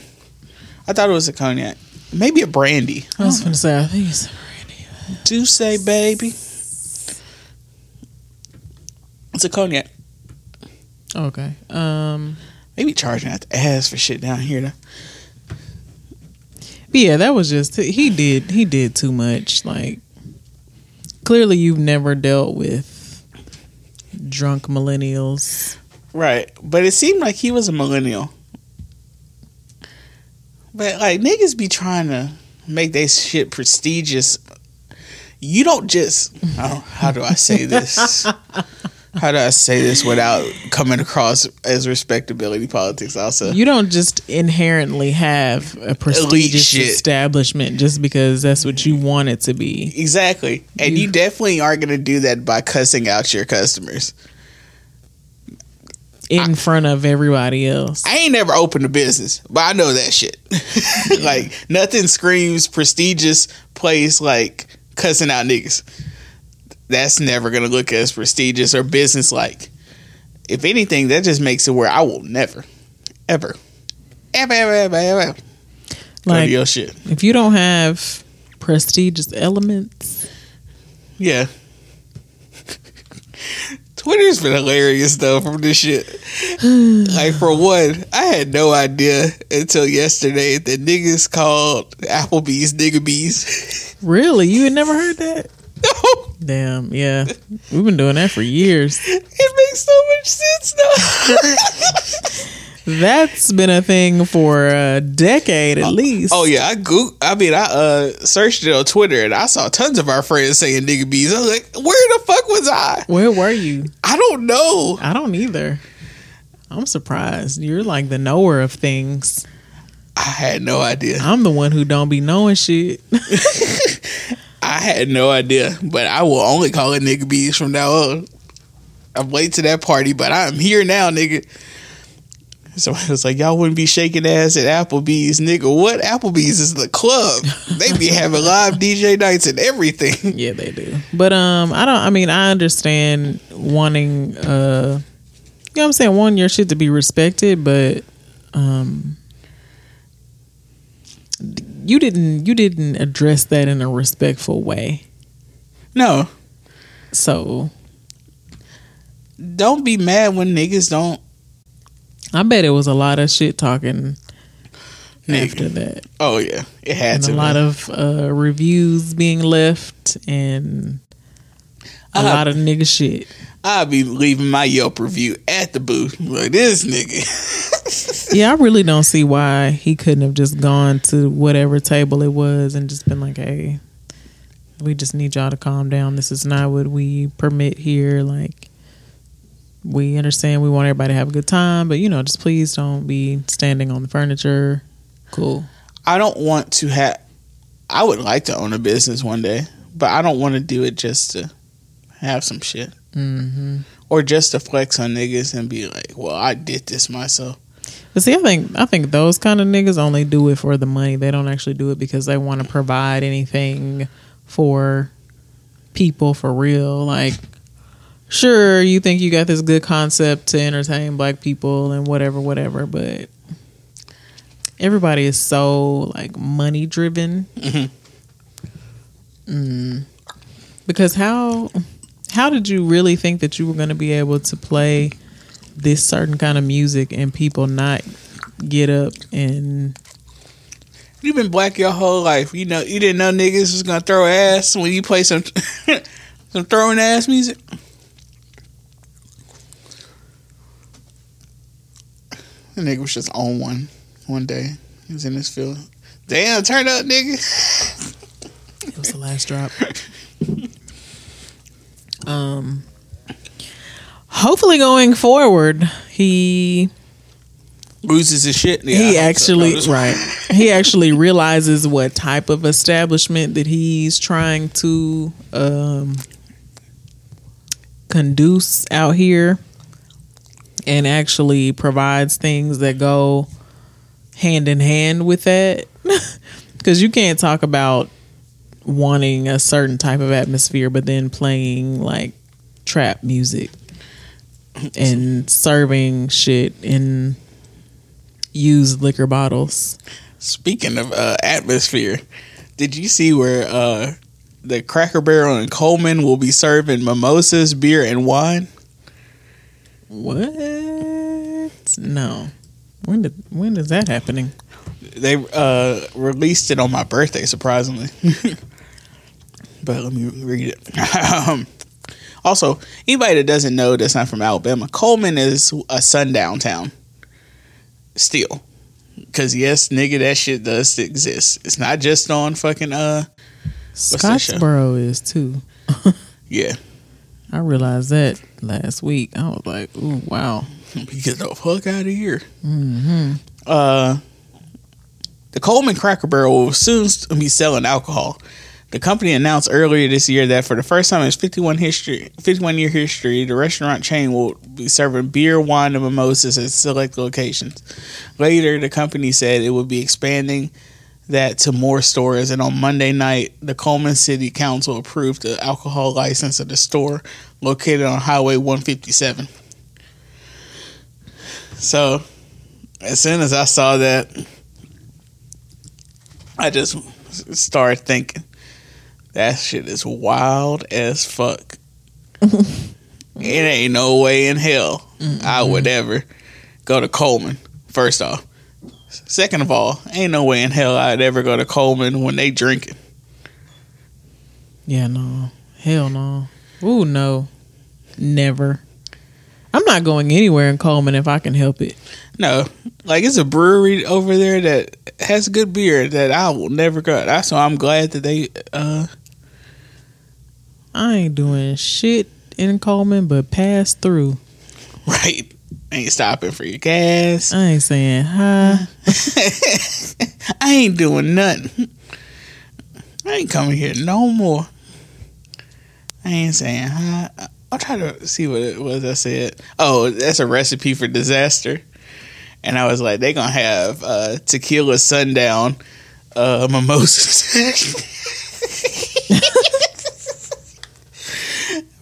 I thought it was a cognac. Maybe a brandy. I was going to say, I think it's a brandy. Douce, baby. It's a cognac. Okay. They be charging out the ass for shit down here, though. Yeah, that was just... He did too much. Like, clearly you've never dealt with drunk millennials. Right. But it seemed like he was a millennial. But like niggas be trying to make their shit prestigious. You don't just how do I say this without coming across as respectability politics also? You don't just inherently have a prestigious establishment just because that's what you want it to be. Exactly. And you definitely aren't going to do that by cussing out your customers in front of everybody else. I ain't never opened a business, but I know that shit. Yeah. Like, nothing screams prestigious place like cussing out niggas. That's never going to look as prestigious or business-like. If anything, that just makes it where I will never, ever, ever, ever, ever, ever like, your shit. If you don't have prestigious elements. Yeah. Twitter's been hilarious though from this shit. Like, for one, I had no idea until yesterday that niggas called Applebee's nigga bees. Really? You had never heard that? No. Damn, yeah. We've been doing that for years. It makes so much sense now. That's been a thing for a decade at least. Oh yeah, I searched it on Twitter and I saw tons of our friends saying nigga bees. I was like, where the fuck was I? Where were you? I don't know. I don't either. I'm surprised. You're like the knower of things. I had no idea. I'm the one who don't be knowing shit. I had no idea, but I will only call it nigga bees from now on. I'm late to that party, but I'm here now, nigga. Somebody was like, y'all wouldn't be shaking ass at Applebee's, nigga. What? Applebee's is the club. They be having live DJ nights and everything. Yeah, they do. But I understand wanting you know what I'm saying, wanting your shit to be respected, but you didn't address that in a respectful way. No. So don't be mad when niggas don't. I bet it was a lot of shit talking after that. Oh yeah, it had and to. A lot of reviews being left and a lot of nigga shit. I'll be leaving my Yelp review at the booth like this nigga. Yeah, I really don't see why he couldn't have just gone to whatever table it was and just been like, "Hey, we just need y'all to calm down. This is not what we permit here." Like, we understand we want everybody to have a good time, but, you know, just please don't be standing on the furniture. Cool. I don't want to have... I would like to own a business one day, but I don't want to do it just to have some shit. Mm-hmm. Or just to flex on niggas and be like, well, I did this myself. But see, I think those kind of niggas only do it for the money. They don't actually do it because they want to provide anything for people for real. Like... Sure, you think you got this good concept to entertain black people and whatever, but everybody is so like money driven. Mm-hmm. Because how did you really think that you were going to be able to play this certain kind of music and people not get up and... You've been black your whole life. You know, you didn't know niggas was going to throw ass when you play some some throwing ass music. The nigga was just on one day. He was in this field. Damn, turn up, nigga. It was the last drop. Hopefully going forward, he loses his shit. Yeah, he actually he actually realizes what type of establishment that he's trying to conduce out here. And actually provides things that go hand in hand with that. Because you can't talk about wanting a certain type of atmosphere, but then playing like trap music and serving shit in used liquor bottles. Speaking of atmosphere, did you see where the Cracker Barrel and Coleman will be serving mimosas, beer, and wine? What? No. When is that happening? They released it on my birthday, surprisingly. But let me read it. Also, anybody that doesn't know that's not from Alabama, Coleman is a sundown town. Still. Because, yes, nigga, that shit does exist. It's not just on fucking... Scottsboro is, too. Yeah. I realized that last week. I was like, ooh, wow. Get the fuck out of here. Mm-hmm. The Coleman Cracker Barrel will soon be selling alcohol. The company announced earlier this year that for the first time in its 51-year history, the restaurant chain will be serving beer, wine, and mimosas at select locations. Later, the company said it would be expanding that to more stores, and on Monday night the Coleman City Council approved the alcohol license of the store located on Highway 157. So as soon as I saw that, I just started thinking that shit is wild as fuck. It ain't no way in hell I would ever go to Coleman, first off. Second of all, ain't no way in hell I'd ever go to Coleman when they drinking. Yeah, no. Hell no. Ooh, no. Never. I'm not going anywhere in Coleman if I can help it. No. Like, it's a brewery over there that has good beer that I will never go. That's why I'm glad that they... I ain't doing shit in Coleman but pass through. Right. Ain't stopping for your gas. I ain't saying hi. I ain't doing nothing. I ain't coming here no more. I ain't saying hi. I'll try to see what it was I said. Oh, that's a recipe for disaster. And I was like, they're going to have tequila sundown mimosas.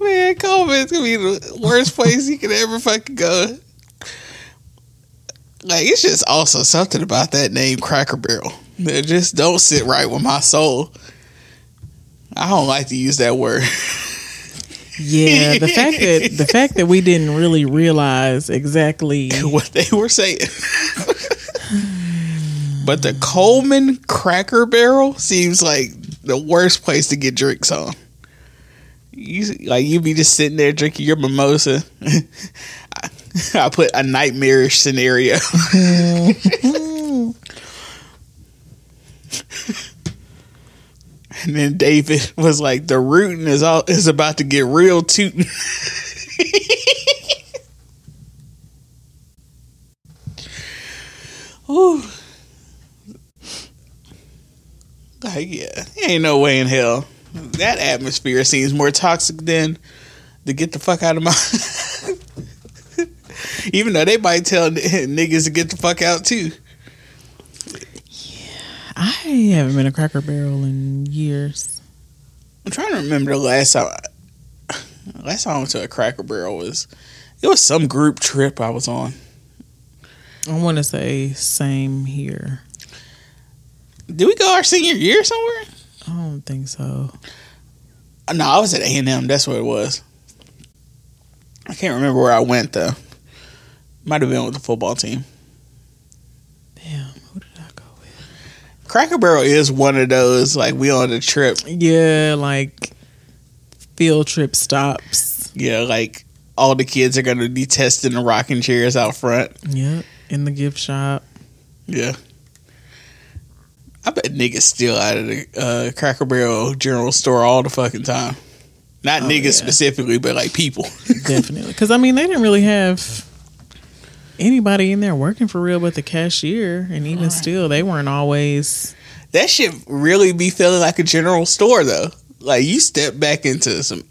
Man, Coleman's going to be the worst place you could ever fucking go. Like, it's just also something about that name, Cracker Barrel. They just don't sit right with my soul. I don't like to use that word. Yeah, the fact that we didn't really realize exactly what they were saying. But the Coleman Cracker Barrel seems like the worst place to get drinks on. You be just sitting there drinking your mimosa. I put a nightmarish scenario. And then David was like, the rootin' is about to get real tootin'. Ooh. Like, yeah, ain't no way in hell. That atmosphere seems more toxic than to get the fuck out of my... Even though they might tell niggas to get the fuck out too. I haven't been a Cracker Barrel in years. I'm trying to remember the last time. I went to a Cracker Barrel was some group trip I was on. I want to say same here. Did we go our senior year somewhere? I don't think so. No, I was at A&M. That's what it was. I can't remember where I went though. Might have been with the football team. Cracker Barrel is one of those, like, we on a trip. Yeah, like, field trip stops. Yeah, like, all the kids are going to be testing the rocking chairs out front. Yeah, in the gift shop. Yeah. I bet niggas steal out of the Cracker Barrel general store all the fucking time. Not niggas specifically, but, like, people. Definitely. Because, I mean, they didn't really have... anybody in there working for real but the cashier, and even still they weren't always. That shit really be feeling like a general store though. Like, you step back into some,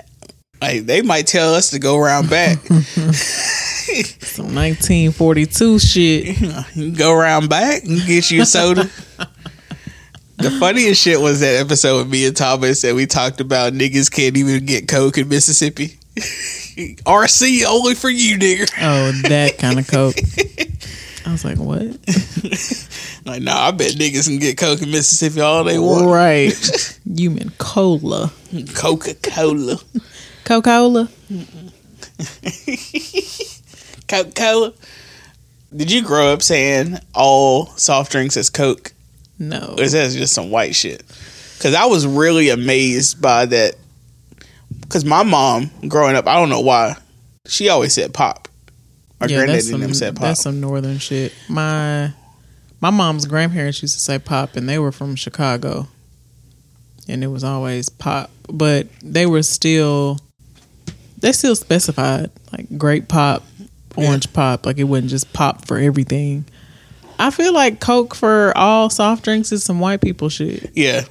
like, they might tell us to go around back. Some 1942 shit. You go around back and get you a soda. The funniest shit was that episode with me and Thomas that we talked about niggas can't even get Coke in Mississippi. RC only for you, nigga. Oh, that kind of Coke. I was like, what? Like, nah, I bet niggas can get Coke in Mississippi all they want. Right. You mean cola. Coca-Cola. Coca-Cola. Coca-Cola. Did you grow up saying all soft drinks is Coke? No. Or is that just some white shit? Because I was really amazed by that. Because my mom, growing up, I don't know why, she always said pop. My granddaddy and them said pop. That's some northern shit. My mom's grandparents used to say pop, and they were from Chicago. And it was always pop. But they still specified, like, grape pop, orange pop. Like, it wasn't just pop for everything. I feel like Coke for all soft drinks is some white people shit. Yeah.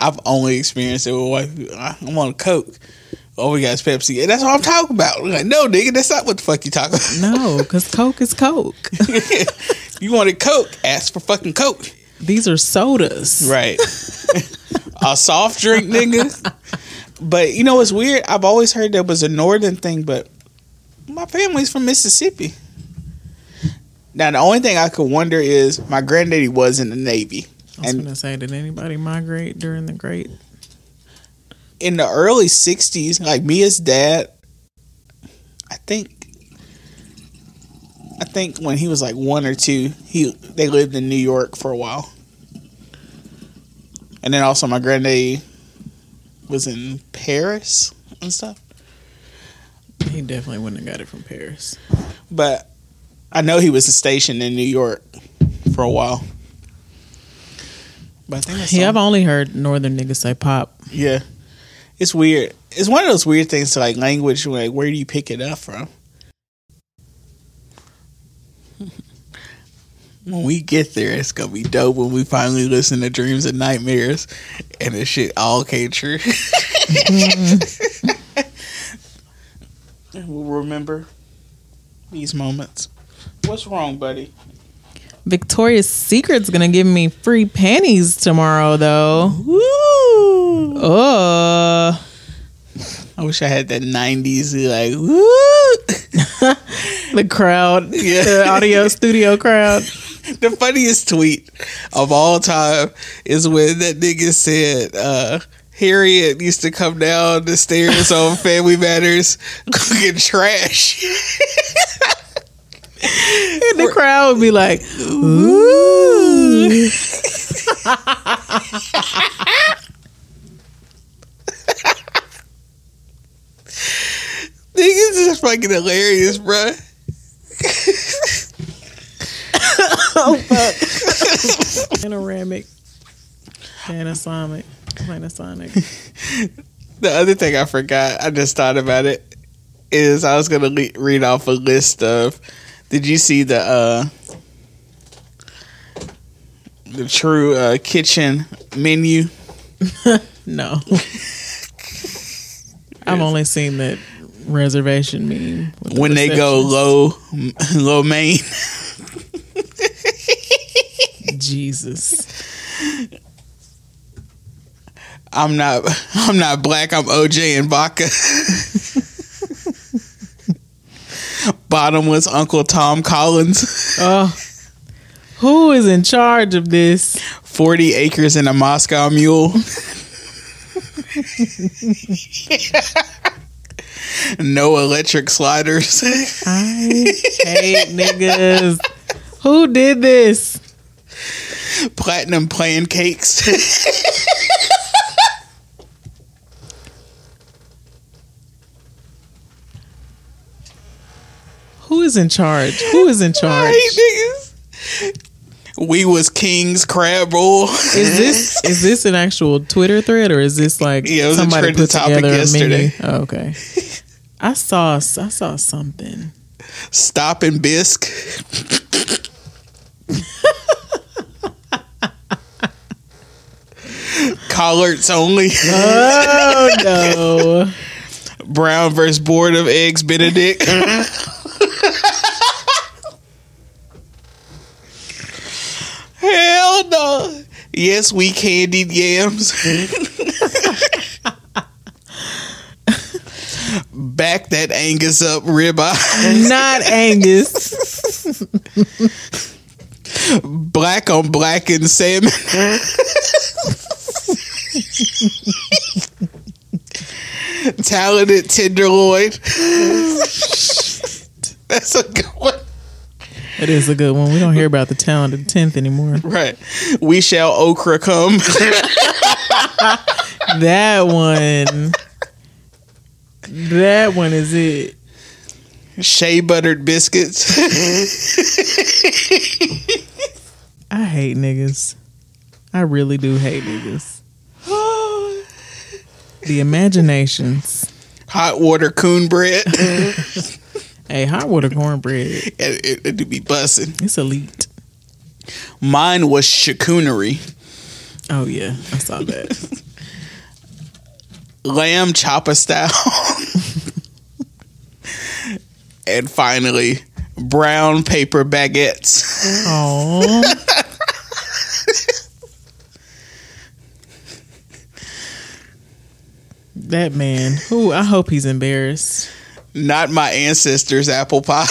I've only experienced it with white people. I'm on Coke. All we got is Pepsi. And that's all I'm talking about. We're like, no, nigga, that's not what the fuck you talking about. No, because Coke is Coke. You wanted Coke? Ask for fucking Coke. These are sodas. Right. A soft drink, nigga. But, you know, it's weird. I've always heard that was a northern thing, but my family's from Mississippi. Now, the only thing I could wonder is my granddaddy was in the Navy. I was going to say, did anybody migrate during the Great? In the early 60s, like Mia's dad, I think when he was like 1 or 2, they lived in New York for a while. And then also my granddaddy was in Paris and stuff. He definitely wouldn't have got it from Paris. But I know he was stationed in New York for a while. But I think I've only heard northern niggas say pop. Yeah. It's weird. It's one of those weird things to, like, language, like, where do you pick it up from? When we get there, it's going to be dope when we finally listen to Dreams and Nightmares and this shit all came true. remember these moments. What's wrong, buddy? Victoria's Secret's gonna give me free panties tomorrow, though. Woo! Oh. I wish I had that 90s, like, woo! The crowd, yeah. The audio studio crowd. The funniest tweet of all time is when that nigga said, Harriet used to come down the stairs on Family Matters cooking trash. And the crowd would be like, ooh. Niggas is fucking hilarious, bruh. Oh, fuck. Panoramic. Panasonic. The other thing I forgot, I just thought about it, is I was going to read off a list of... Did you see the True kitchen menu? No. I've only seen that reservation meme. When they go low main. Jesus. I'm not black, I'm OJ and Baca. Bottomless Uncle Tom Collins. Who is in charge of this? 40 acres and a Moscow mule. No electric sliders. I hate niggas. Who did this? Platinum pancakes. Who is in charge? Who is in charge? I hate niggas. We was King's crab roll. Is this an actual Twitter thread or is this like somebody put together yesterday? Oh, okay, I saw something. Stop and bisque. Collards only. Oh no. Brown versus Board of Eggs Benedict. Hell no. Yes, we candied yams. Back that Angus up ribeye. Not Angus. Black on black and salmon. Talented tenderloin. That's a good one. It is a good one. We don't hear about the talented 10th anymore. Right. We shall okra come. That one. That one is it. Shea buttered biscuits. I hate niggas. I really do hate niggas. The imaginations. Hot water coon bread. Hey, hot water cornbread. It do be bussin'. It's elite. Mine was charcuterie. Oh, yeah. I saw that. Lamb chopper style. And finally, brown paper baguettes. Oh. That man. Ooh, I hope he's embarrassed. Not my ancestors' apple pie.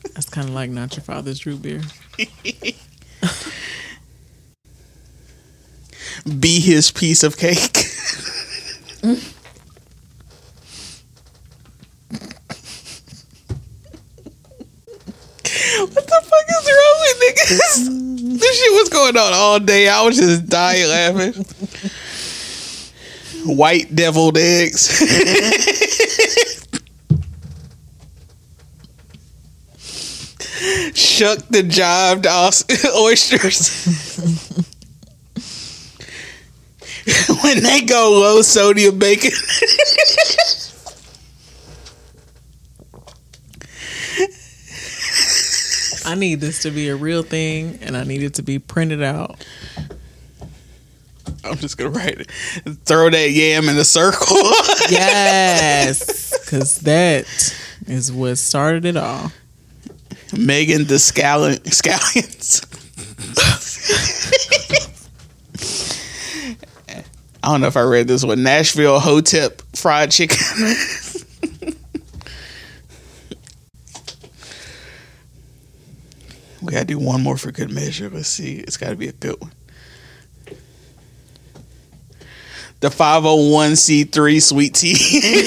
That's kind of like not your father's root beer. Be his piece of cake. What the fuck is wrong with niggas? This shit was going on all day. I was just dying laughing. White deviled eggs. Shuck the jived oysters. When they go low sodium bacon. I need this to be a real thing and I need it to be printed out. I'm just going to write it. Throw that yam in a circle. Yes. because that is what started it all. Megan the Scallions. I don't know if I read this one. Nashville Hotep fried chicken. We gotta do one more for good measure. Let's see. It's gotta be a good one. The 501c3 sweet tea.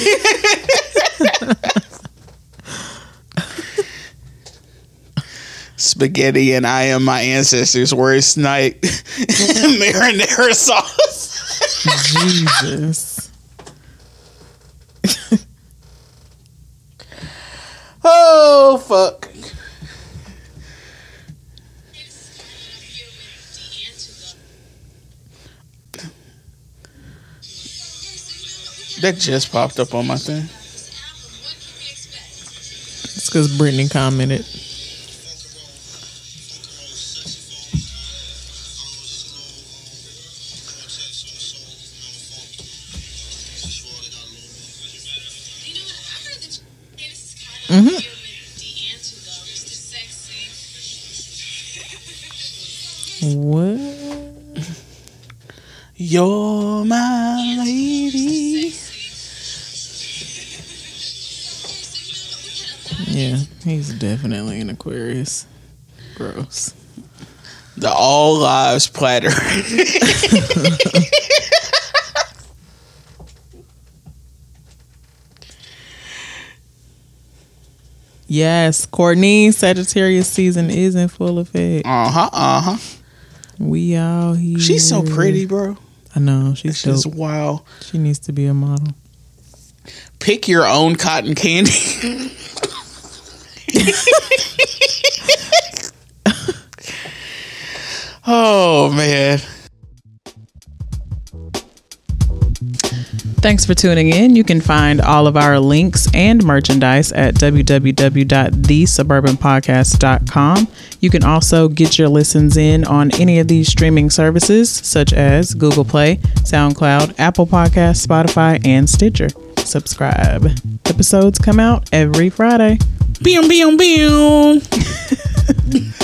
Spaghetti and I am my ancestors' worst night. Marinara sauce. Jesus. Oh, fuck. That just popped up on my thing. It's because Brittany commented. Mm-hmm. What? You're my lady. Yeah, he's definitely an Aquarius. Gross. The all lives platter. Yes, Courtney's Sagittarius season is in full effect. We all here. She's so pretty, bro. I know. She's just wild. She needs to be a model. Pick your own cotton candy. Oh, man. Thanks for tuning in. You can find all of our links and merchandise at www.thesuburbanpodcast.com. You can also get your listens in on any of these streaming services, such as Google Play, SoundCloud, Apple Podcasts, Spotify, and Stitcher. Subscribe. Episodes come out every Friday. Boom, boom, boom.